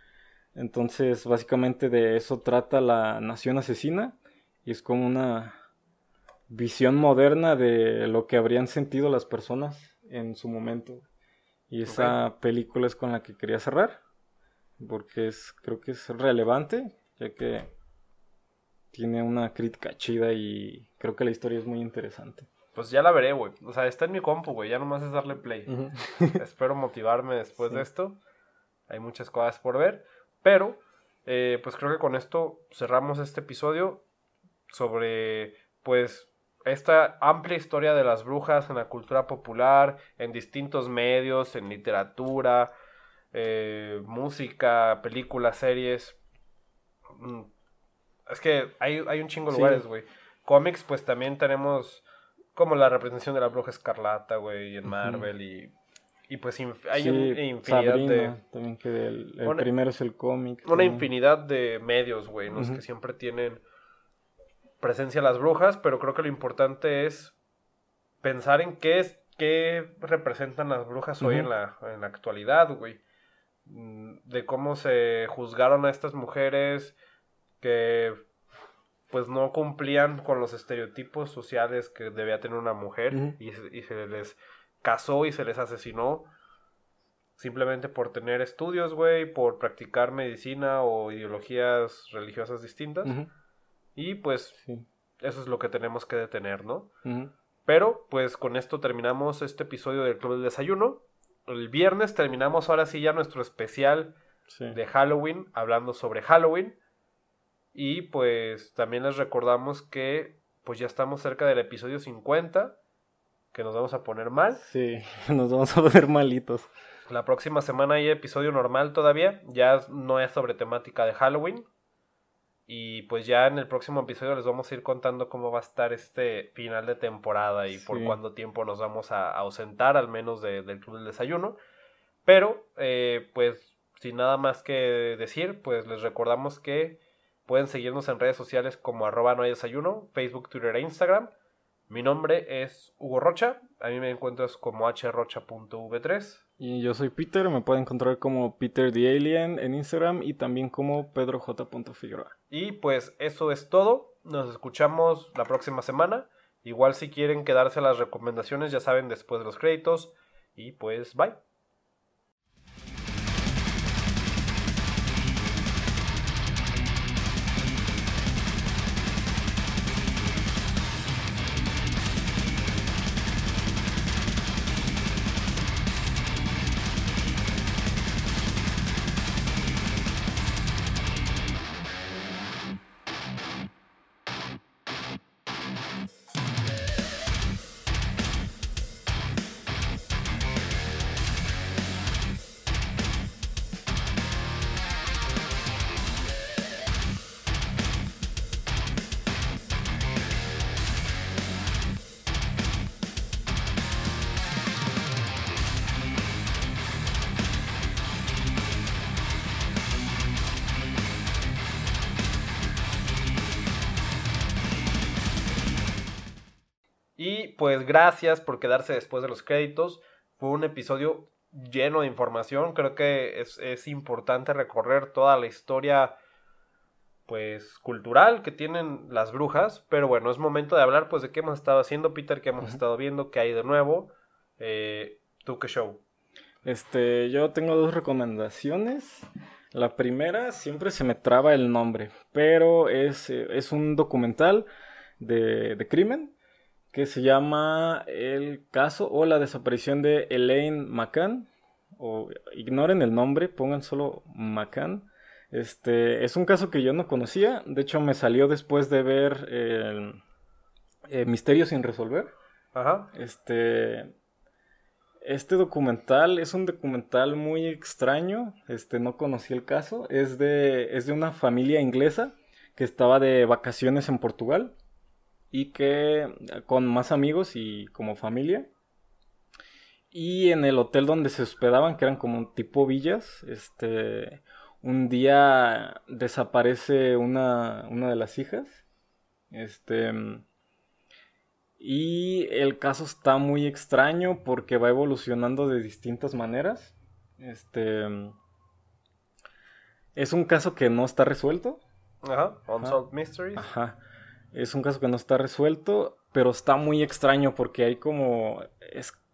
Entonces, básicamente de eso trata La Nación Asesina, y es como una visión moderna de lo que habrían sentido las personas en su momento. Y esa película es con la que quería cerrar, porque creo que es relevante, ya que tiene una crítica chida y creo que la historia es muy interesante. Pues ya la veré, güey. O sea, está en mi compu, güey. Ya nomás es darle play. Uh-huh. Espero motivarme después de esto. Hay muchas cosas por ver. Pero, pues creo que con esto cerramos este episodio sobre, pues, esta amplia historia de las brujas en la cultura popular, en distintos medios, en literatura, música, películas, series. Es que hay un chingo de lugares, güey. Cómics, pues también tenemos como la representación de la Bruja Escarlata, güey, en Marvel, y pues hay infinidad Sabrina, de... también que el primero es el cómic. Una infinidad de medios, güey, los que siempre tienen presencia las brujas, pero creo que lo importante es pensar en qué representan las brujas hoy en la actualidad, güey. De cómo se juzgaron a estas mujeres que pues no cumplían con los estereotipos sociales que debía tener una mujer, y se les casó y se les asesinó simplemente por tener estudios, güey, por practicar medicina o ideologías religiosas distintas. Y pues eso es lo que tenemos que detener, ¿no? Pero pues con esto terminamos este episodio del Club del Desayuno. El viernes terminamos ahora sí ya nuestro especial de Halloween, hablando sobre Halloween. Y pues también les recordamos que pues ya estamos cerca del episodio 50, que nos vamos a poner mal. Sí, nos vamos a poner malitos. La próxima semana hay episodio normal todavía, ya no es sobre temática de Halloween. Y pues ya en el próximo episodio les vamos a ir contando cómo va a estar este final de temporada y por cuánto tiempo nos vamos a ausentar, al menos del Club del Desayuno. Pero pues sin nada más que decir, pues les recordamos que pueden seguirnos en redes sociales como @nohaydesayuno, Facebook, Twitter e Instagram. Mi nombre es Hugo Rocha. A mí me encuentras como hrocha.v3. Y yo soy Peter. Me pueden encontrar como Peter the Alien en Instagram y también como pedroj.figueroa. Y pues eso es todo. Nos escuchamos la próxima semana. Igual si quieren quedarse las recomendaciones, ya saben, después de los créditos. Y pues bye. Pues gracias por quedarse después de los créditos. Fue un episodio lleno de información. Creo que es importante recorrer toda la historia, pues, cultural que tienen las brujas. Pero bueno, es momento de hablar, pues, de qué hemos estado haciendo, Peter, qué hemos estado viendo, qué hay de nuevo. ¿Tú qué show? Yo tengo dos recomendaciones. La primera, siempre se me traba el nombre, pero es un documental de crimen que se llama El caso o la desaparición de Elaine McCann, o ignoren el nombre, pongan solo McCann. Es un caso que yo no conocía, de hecho me salió después de ver Misterios sin resolver. Ajá. Este documental es un documental muy extraño, no conocí el caso, es de una familia inglesa que estaba de vacaciones en Portugal. Y que con más amigos y como familia. Y en el hotel donde se hospedaban, que eran como un tipo villas, un día desaparece una de las hijas. Y el caso está muy extraño porque va evolucionando de distintas maneras. Es un caso que no está resuelto. Ajá, Unsolved Mysteries. Ajá, es un caso que no está resuelto, pero está muy extraño porque hay como...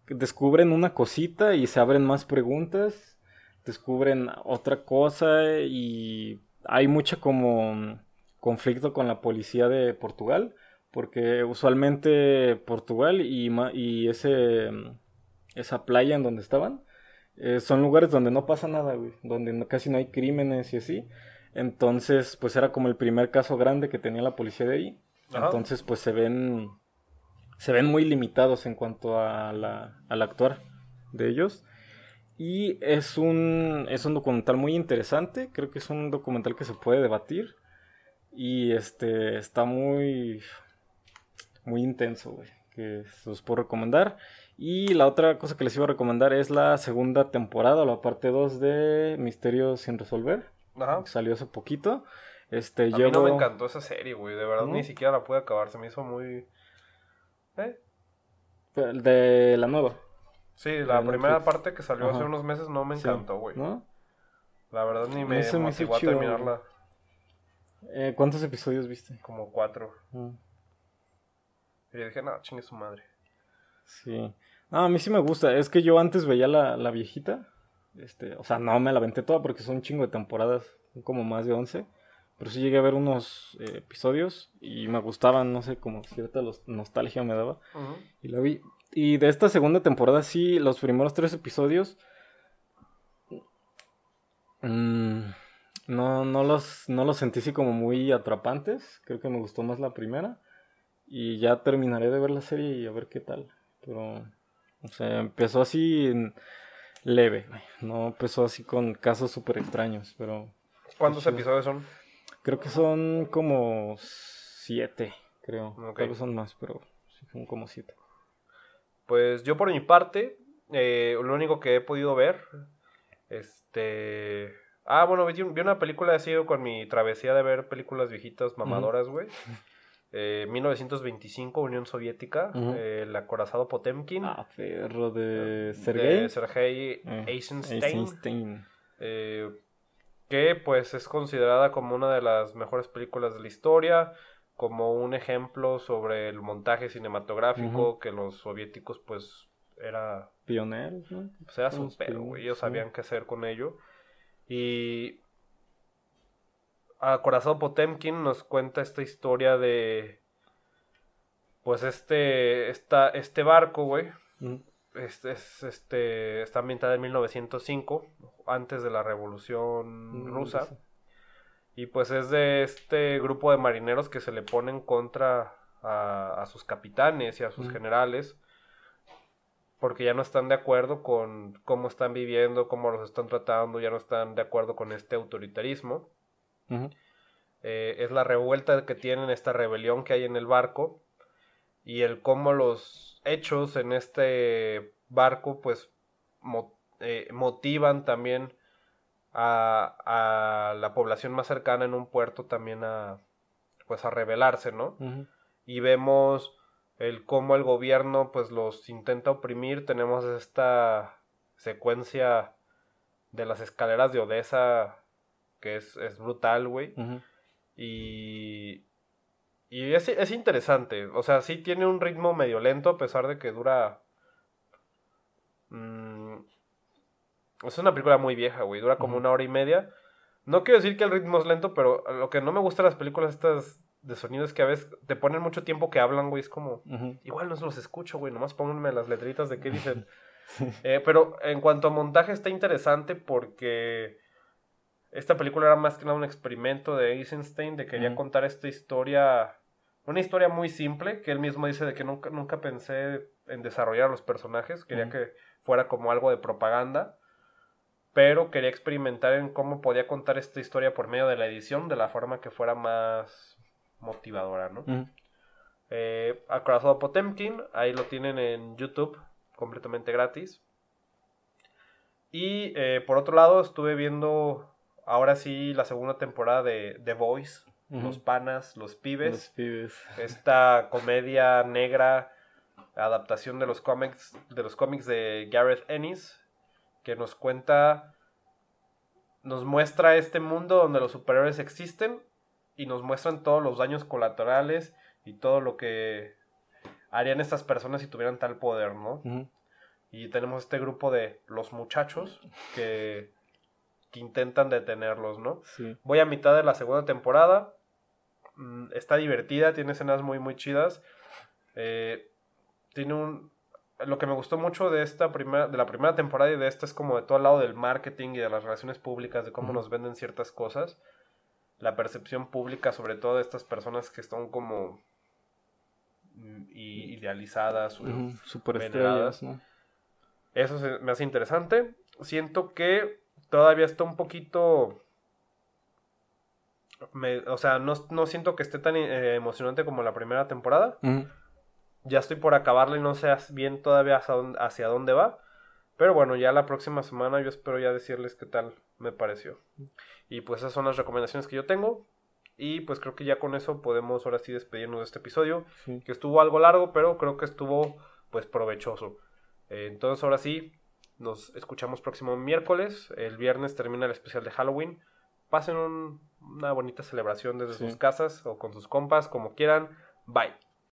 descubren una cosita y se abren más preguntas, descubren otra cosa y hay mucho como conflicto con la policía de Portugal, porque usualmente Portugal y esa playa en donde estaban son lugares donde no pasa nada, güey, donde casi no hay crímenes y así. Entonces, pues era como el primer caso grande que tenía la policía de ahí. Ajá. Entonces, pues se ven muy limitados en cuanto a al actuar de ellos. Y es un documental muy interesante. Creo que es un documental que se puede debatir. Y está muy, muy intenso, güey, que se los puedo recomendar. Y la otra cosa que les iba a recomendar es la segunda temporada, la parte 2 de Misterios sin resolver. Ajá. Salió hace poquito. A mí no me encantó esa serie, güey. De verdad, ni siquiera la pude acabar. Se me hizo muy... De la nueva. Sí, la primera Netflix. Parte que salió hace unos meses no me encantó, güey. Sí. ¿No? La verdad ni me motivó a terminarla. ¿Cuántos episodios viste? Como 4. Y yo dije, no, chingue su madre. Sí. No, a mí sí me gusta. Es que yo antes veía la viejita. O sea, no me la aventé toda porque son un chingo de temporadas. Son como más de 11. Pero sí llegué a ver unos episodios y me gustaban, no sé, como cierta nostalgia me daba. Uh-huh. Y la vi. Y de esta segunda temporada sí, los primeros 3 episodios no los sentí así como muy atrapantes. Creo que me gustó más la primera. Y ya terminaré de ver la serie y a ver qué tal. Pero, o sea, empezó así leve. No empezó así con casos súper extraños, pero... ¿Cuántos episodios son? Creo que son como 7, creo. Okay. Tal vez son más, pero son como 7. Pues yo por mi parte, lo único que he podido ver... bueno, vi una película, he sido con mi travesía de ver películas viejitas mamadoras, güey. 1925, Unión Soviética. El acorazado Potemkin. Ah, perro, de Sergei. De Sergei Eisenstein. Que pues es considerada como una de las mejores películas de la historia, como un ejemplo sobre el montaje cinematográfico que los soviéticos pues era... pioneros, ¿no? Pues era su pedo, güey, ellos sabían qué hacer con ello. Y Acorazado Potemkin nos cuenta esta historia de pues este barco, güey. Está ambientada en 1905, antes de la Revolución Rusa. Y pues es de este grupo de marineros que se le ponen contra a sus capitanes y a sus generales, porque ya no están de acuerdo con cómo están viviendo, cómo los están tratando, ya no están de acuerdo con este autoritarismo. Es la revuelta que tienen, esta rebelión que hay en el barco, y el cómo los hechos en este barco pues motivan también a la población más cercana en un puerto también a rebelarse, ¿no? Y vemos el cómo el gobierno pues los intenta oprimir. Tenemos esta secuencia de las escaleras de Odessa que es brutal, güey. Y es interesante, o sea, sí tiene un ritmo medio lento, a pesar de que dura... Es una película muy vieja, güey, dura como 1 hora y media. No quiero decir que el ritmo es lento, pero lo que no me gusta de las películas estas de sonido es que a veces te ponen mucho tiempo que hablan, güey, es como... Igual no los escucho, güey, nomás pónganme las letritas de qué dicen. Pero en cuanto a montaje está interesante porque... Esta película era más que nada un experimento de Eisenstein, de quería contar esta historia... Una historia muy simple, que él mismo dice de que nunca pensé en desarrollar los personajes. Quería que fuera como algo de propaganda. Pero quería experimentar en cómo podía contar esta historia por medio de la edición, de la forma que fuera más motivadora, ¿no? Acorazado Potemkin, ahí lo tienen en YouTube, completamente gratis. Y por otro lado estuve viendo ahora sí la segunda temporada de The Boys, Los Panas, Los Pibes. Los Pibes. Esta comedia negra, adaptación de los cómics de Gareth Ennis, que nos cuenta, nos muestra este mundo donde los superhéroes existen y nos muestran todos los daños colaterales y todo lo que harían estas personas si tuvieran tal poder, ¿no? Uh-huh. Y tenemos este grupo de los muchachos que intentan detenerlos, ¿no? Sí. Voy a mitad de la segunda temporada. Está divertida, tiene escenas muy, muy chidas. Tiene un... Lo que me gustó mucho de la primera temporada y de esta es como de todo el lado del marketing y de las relaciones públicas, de cómo nos venden ciertas cosas. La percepción pública, sobre todo de estas personas que están como idealizadas, superestrellas, ¿no? Eso me hace interesante. Siento que todavía está un poquito... No siento que esté tan emocionante como la primera temporada. Uh-huh. Ya estoy por acabarla y no sé bien todavía hacia dónde va. Pero bueno, ya la próxima semana yo espero ya decirles qué tal me pareció. Y pues esas son las recomendaciones que yo tengo. Y pues creo que ya con eso podemos ahora sí despedirnos de este episodio. Sí. Que estuvo algo largo, pero creo que estuvo pues provechoso. Entonces ahora sí, nos escuchamos próximo miércoles. El viernes termina el especial de Halloween. Pasen una bonita celebración desde sus casas o con sus compas, como quieran. Bye.